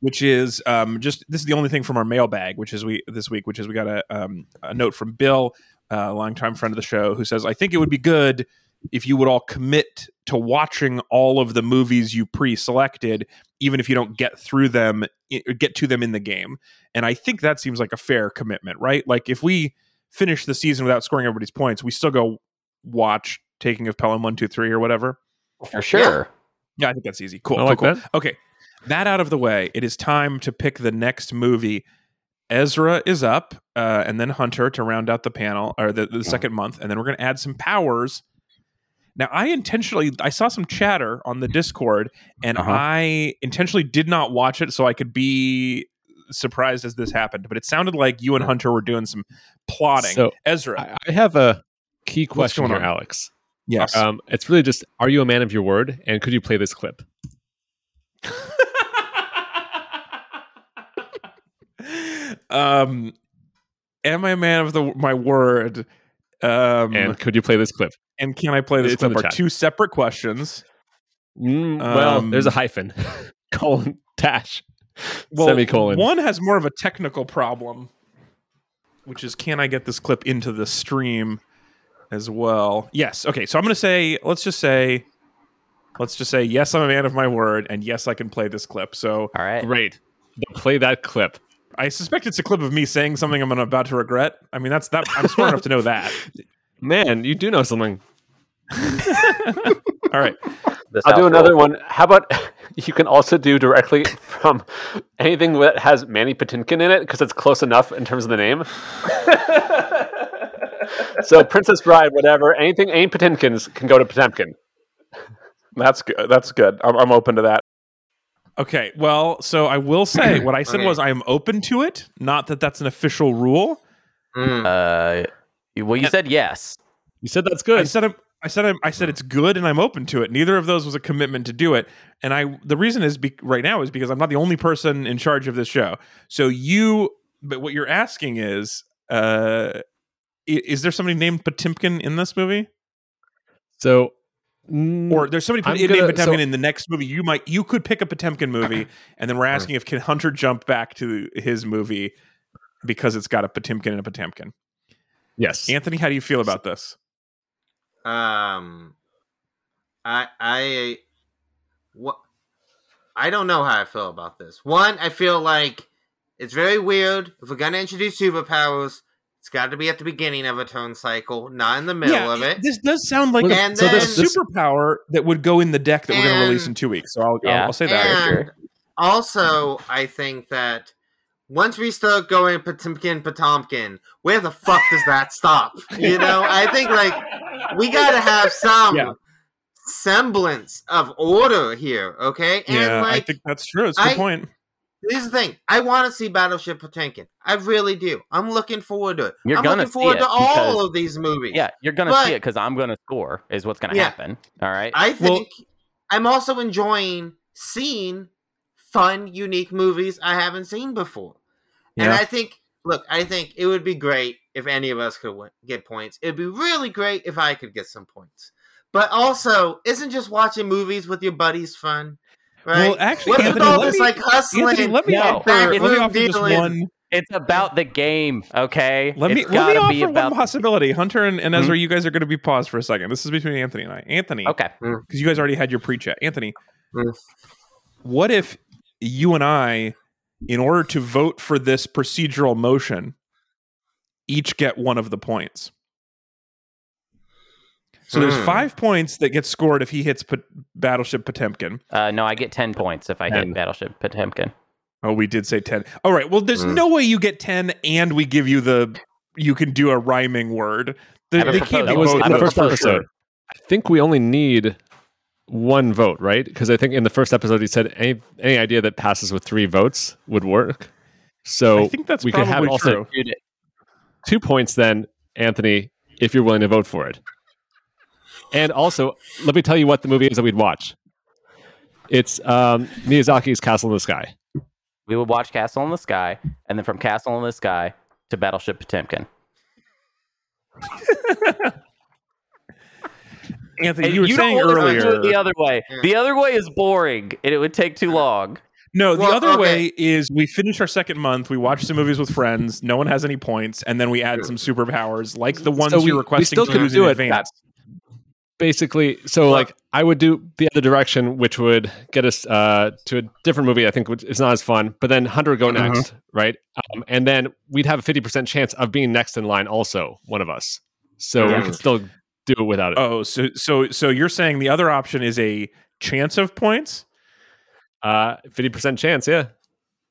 which is um, just this is the only thing from our mailbag, which is we this week, which is we got a, um, a note from Bill, a longtime friend of the show, who says, I think it would be good if you would all commit to watching all of the movies you pre-selected, even if you don't get through them, get to them in the game. And I think that seems like a fair commitment, right? Like if we finish the season without scoring everybody's points, we still go watch Taking of Pelham one two three or whatever. For sure. Yeah, I think that's easy. Cool. I like cool, cool. That. Okay. That out of the way, it is time to pick the next movie. Ezra is up, uh, and then Hunter to round out the panel, or the, the second month, and then we're going to add some powers. Now, I intentionally, I saw some chatter on the Discord, and uh-huh. I intentionally did not watch it so I could be surprised as this happened. But it sounded like you and Hunter were doing some plotting. So Ezra, I have a key question here, Alex. Yes. Um, it's really just, are you a man of your word? And could you play this clip? um, am I a man of the my word? Um, and could you play this clip? And can I play this it's clip? Are chat. Two separate questions. Mm, well, um, there's a hyphen, colon, dash, well, semicolon. One has more of a technical problem, which is, can I get this clip into the stream as well? Yes. Okay. So I'm going to say, let's just say, let's just say, yes, I'm a man of my word, and yes, I can play this clip. So, all right, great. Play that clip. I suspect it's a clip of me saying something I'm about to regret. I mean, that's that. I'm smart enough to know that. Man, you do know something. All right. This I'll outro. do another one. How about you can also do directly from anything that has Manny Patinkin in it, because it's close enough in terms of the name. So Princess Bride, whatever, anything, any Patinkins can go to Potemkin. That's good. That's good. I'm, I'm open to that. Okay, well, so I will say what I said okay. was I am open to it. Not that that's an official rule. Mm. Uh, well, you and said yes. You said that's good. I said I'm, I said I'm, I said it's good, and I'm open to it. Neither of those was a commitment to do it. And I the reason is be, right now is because I'm not the only person in charge of this show. So you, but what you're asking is, uh, is, is there somebody named Potemkin in this movie? So. Or there's somebody put gonna, Potemkin so, in the next movie. You might you could pick a Potemkin movie, and then we're asking if can Hunter jump back to his movie because it's got a Potemkin and a Potemkin. Yes, Anthony, how do you feel about this? Um, I I what I don't know how I feel about this. One, I feel like it's very weird. If we're gonna introduce superpowers, it's got to be at the beginning of a tone cycle, not in the middle yeah, of it. This does sound like and a, so then, this superpower that would go in the deck that and, we're going to release in two weeks. So I'll, yeah, I'll, I'll say that. And also, I think that once we start going Potemkin, Potemkin, where the fuck does that stop? You know, I think like we got to have some yeah. semblance of order here, okay? And yeah, like, I think that's true. It's a good I, point. Here's the thing. I want to see Battleship Potemkin. I really do. I'm looking forward to it. You're I'm looking forward to all because, of these movies. Yeah, you're going to see it because I'm going to score is what's going to yeah, happen. All right? I think well, I'm also enjoying seeing fun, unique movies I haven't seen before. Yeah. And I think, look, I think it would be great if any of us could win, get points. It would be really great if I could get some points. But also, isn't just watching movies with your buddies fun? Right? Well, actually, what's Anthony, with all let this me, like hustling? Anthony, let me no, offer, let me offer just one. It's about the game, okay? Let me it's let me offer be about one possibility. Hunter and, and Ezra, mm-hmm. you guys are going to be paused for a second. This is between Anthony and I. Anthony, okay, because mm-hmm. you guys already had your pre-chat. Anthony, mm-hmm. what if you and I, in order to vote for this procedural motion, each get one of the points? So there's mm. five points that get scored if he hits P- Battleship Potemkin. Uh, no, I get ten points if I ten. hit Battleship Potemkin. Oh, we did say ten. All right. Well, there's mm. no way you get ten and we give you the you can do a rhyming word. The, they can't that was in the first episode. I think we only need one vote, right? Because I think in the first episode he said any any idea that passes with three votes would work. So I think that's we could have also true. two points then, Anthony, if you're willing to vote for it. And also, let me tell you what the movie is that we'd watch. It's um, Miyazaki's Castle in the Sky. We would watch Castle in the Sky, and then from Castle in the Sky to Battleship Potemkin. Anthony, and you were you saying earlier do it the other way. The other way is boring, and it would take too long. No, the well, other okay. way is we finish our second month, we watch some movies with friends, no one has any points, and then we add some superpowers, like the ones so we, you're requesting we still to use do in it advance. That- Basically, so like I would do the other direction, which would get us uh, to a different movie. I think it's not as fun, but then Hunter would go uh-huh. next, right? Um, and then we'd have a fifty percent chance of being next in line, also one of us. So yeah. we could still do it without it. Oh, so so so you're saying the other option is a chance of points? Uh, fifty percent chance, yeah.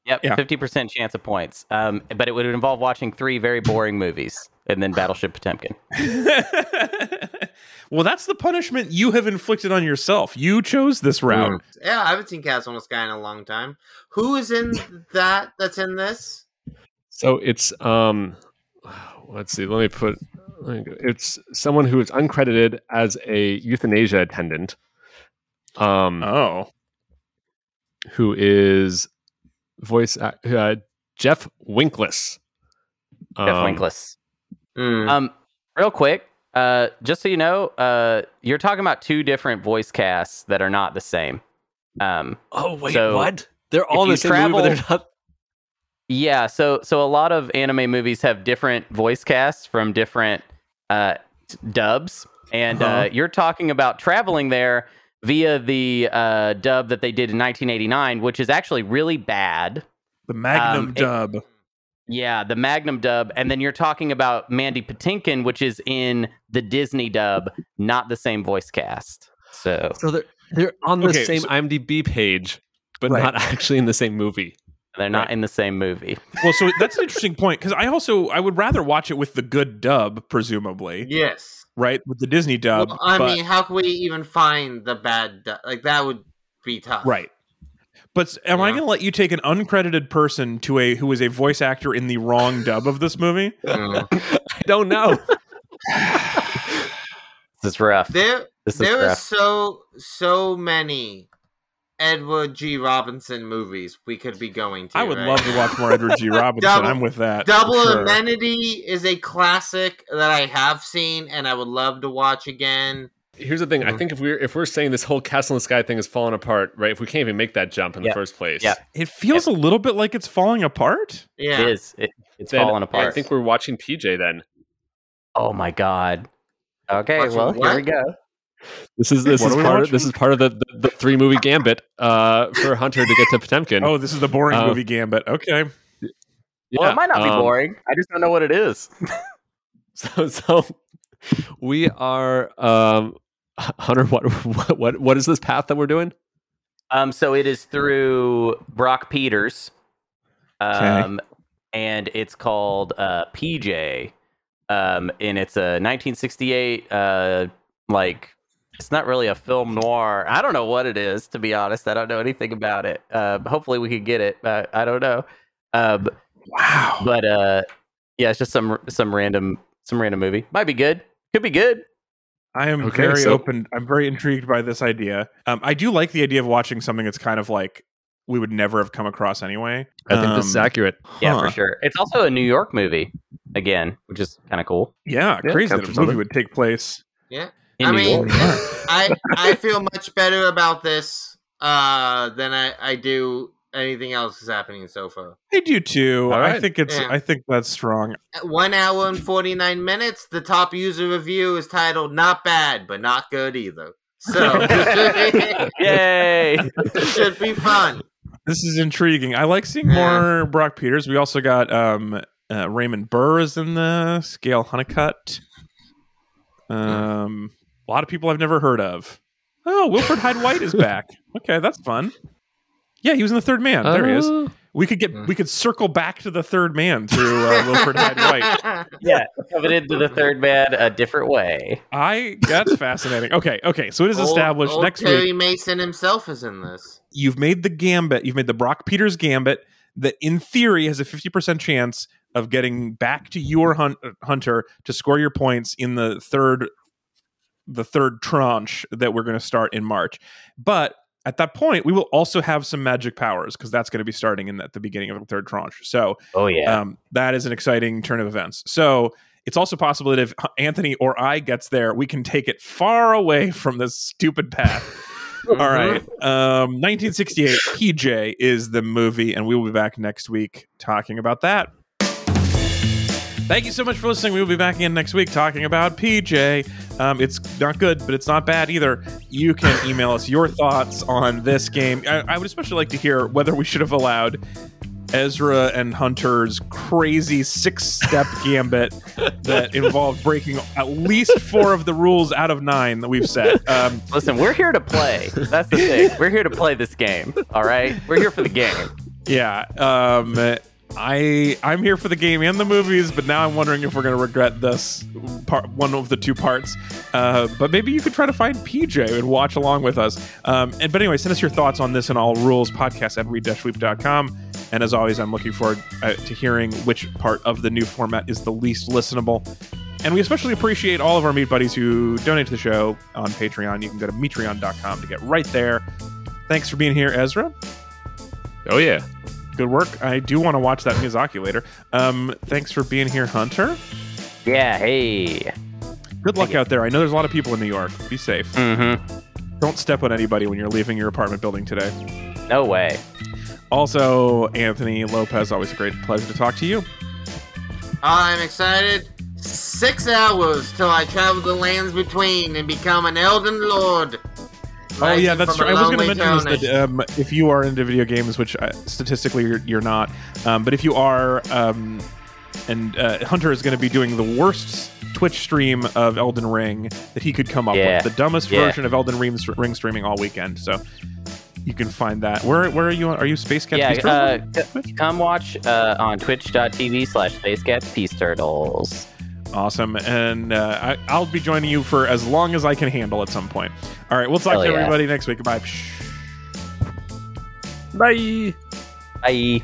Yep, yeah. fifty percent chance of points. Um, but it would involve watching three very boring movies and then Battleship Potemkin. Well, that's the punishment you have inflicted on yourself. You chose this route. Yeah, I haven't seen Castle in the Sky in a long time. Who is in that that's in this? So it's, um, let's see, let me put, let me it's someone who is uncredited as a euthanasia attendant. Um, oh. Who is... Voice uh, Jeff Winkless. Um, Jeff Winkless. Mm. Um, real quick, uh, just so you know, uh, you're talking about two different voice casts that are not the same. Um, oh wait, so what? They're all the same travel, movie, but they're not. Yeah, so so a lot of anime movies have different voice casts from different uh, dubs, and huh. uh, you're talking about traveling there via the uh, dub that they did in nineteen eighty-nine, which is actually really bad. The Magnum um, dub. It, yeah, the Magnum dub. And then you're talking about Mandy Patinkin, which is in the Disney dub, not the same voice cast. So, so they're, they're on the okay, same so, IMDb page, but right. not actually in the same movie. They're not right. in the same movie. Well, so that's an interesting point, because I also, I would rather watch it with the good dub, presumably. Yes. Right, with the Disney dub. Well, I but, mean, how can we even find the bad dub? Like, that would be tough. Right. But am yeah. I going to let you take an uncredited person to a who is a voice actor in the wrong dub of this movie? Mm. I don't know. This is rough. There, this is there rough. Are so, so many Edward G. Robinson movies we could be going to. I would right? love to watch more Edward G. Robinson. Double, I'm with that. Double sure. Amenity is a classic that I have seen and I would love to watch again. Here's the thing. Mm-hmm. I think if we're if we're saying this whole Castle in the Sky thing is falling apart, right? If we can't even make that jump in yep. the first place. Yep. It feels yep. a little bit like it's falling apart. Yeah. It is. It, it's then falling apart. I think we're watching P J then. Oh my God. Okay, watching well, what? Here we go. This is this what is part of, this is part of the, the, the three movie gambit uh, for Hunter to get to Potemkin. Oh, this is the boring um, movie gambit. Okay. Yeah, well, it might not um, be boring. I just don't know what it is. so, so we are um, Hunter. What what what is this path that we're doing? Um, so it is through Brock Peters, um, okay. and it's called uh, P J, um, and it's a nineteen sixty-eight uh, like. It's not really a film noir. I don't know what it is, to be honest. I don't know anything about it. Uh, hopefully we could get it. Uh, I don't know. Uh, but, wow. But uh, yeah, it's just some some random some random movie. Might be good. Could be good. I am okay, very so- open. I'm very intrigued by this idea. Um, I do like the idea of watching something that's kind of like we would never have come across anyway. I think um, this is accurate. Yeah, huh. for sure. It's also a New York movie again, which is kind of cool. Yeah, yeah crazy that a movie would take place. Yeah. I mean, I I feel much better about this uh, than I, I do anything else that's happening so far. I do too. Right. I think it's yeah. I think that's strong. At one hour and forty nine minutes. The top user review is titled "Not bad, but not good either." So yay! This should be fun. This is intriguing. I like seeing more yeah. Brock Peters. We also got um, uh, Raymond Burr is in this. Gail Hunnicutt. Um. Mm. A lot of people I've never heard of. Oh, Wilford Hyde White is back. Okay, that's fun. Yeah, he was in The Third Man. Uh, there he is. We could get we could circle back to The Third Man through uh, Wilford Hyde White. Yeah, coveted to The Third Man a different way. I that's fascinating. Okay, okay. So it is old, established old next Terry week. Terry Mason himself is in this. You've made the gambit. You've made the Brock Peters gambit that, in theory, has a fifty percent chance of getting back to your hunt, Hunter to score your points in the third. the third tranche that we're going to start in March. But at that point, we will also have some magic powers because that's going to be starting in at the beginning of the third tranche. So oh, yeah. um, that is an exciting turn of events. So it's also possible that if Anthony or I gets there, we can take it far away from this stupid path. All right. Um, nineteen sixty-eight, P J is the movie, and we will be back next week talking about that. Thank you so much for listening. We will be back again next week talking about P J. Um, it's not good, but it's not bad either. You can email us your thoughts on this game. I, I would especially like to hear whether we should have allowed Ezra and Hunter's crazy six-step gambit that involved breaking at least four of the rules out of nine that we've set. Um, Listen, we're here to play. That's the thing. We're here to play this game, all right? We're here for the game. Yeah. Um, I, I'm here for the game and the movies, but now I'm wondering if we're going to regret this part, one of the two parts. Uh, but maybe you could try to find P J and watch along with us. Um, and But anyway, send us your thoughts on this and all rules, podcast at read dash weep dot com. And as always, I'm looking forward uh, to hearing which part of the new format is the least listenable. And we especially appreciate all of our meat buddies who donate to the show on Patreon. You can go to metreon dot com to get right there. Thanks for being here, Ezra. Oh, yeah. Good work. I do want to watch that Miyazaki later. Um, thanks for being here, Hunter. Yeah, hey. Good luck out there. I know there's a lot of people in New York. Be safe. Mm-hmm. Don't step on anybody when you're leaving your apartment building today. No way. Also, Anthony Lopez, always a great pleasure to talk to you. I'm excited. Six hours till I travel the lands between and become an Elden Lord. Oh yeah, that's true. I was going to mention this, that um, if you are into video games, which uh, statistically you're, you're not, um, but if you are, um, and uh, Hunter is going to be doing the worst Twitch stream of Elden Ring that he could come up yeah. with, the dumbest yeah. version of Elden Ring, Ring streaming all weekend. So you can find that. Where where are you? On? Are you Space Cat? Yeah, uh, c- come watch uh, on twitch dot t v slash space cat peace turtles. Awesome. And uh, I, I'll be joining you for as long as I can handle at some point. All right. We'll talk Hell to yeah. everybody next week. Bye. Bye. Bye.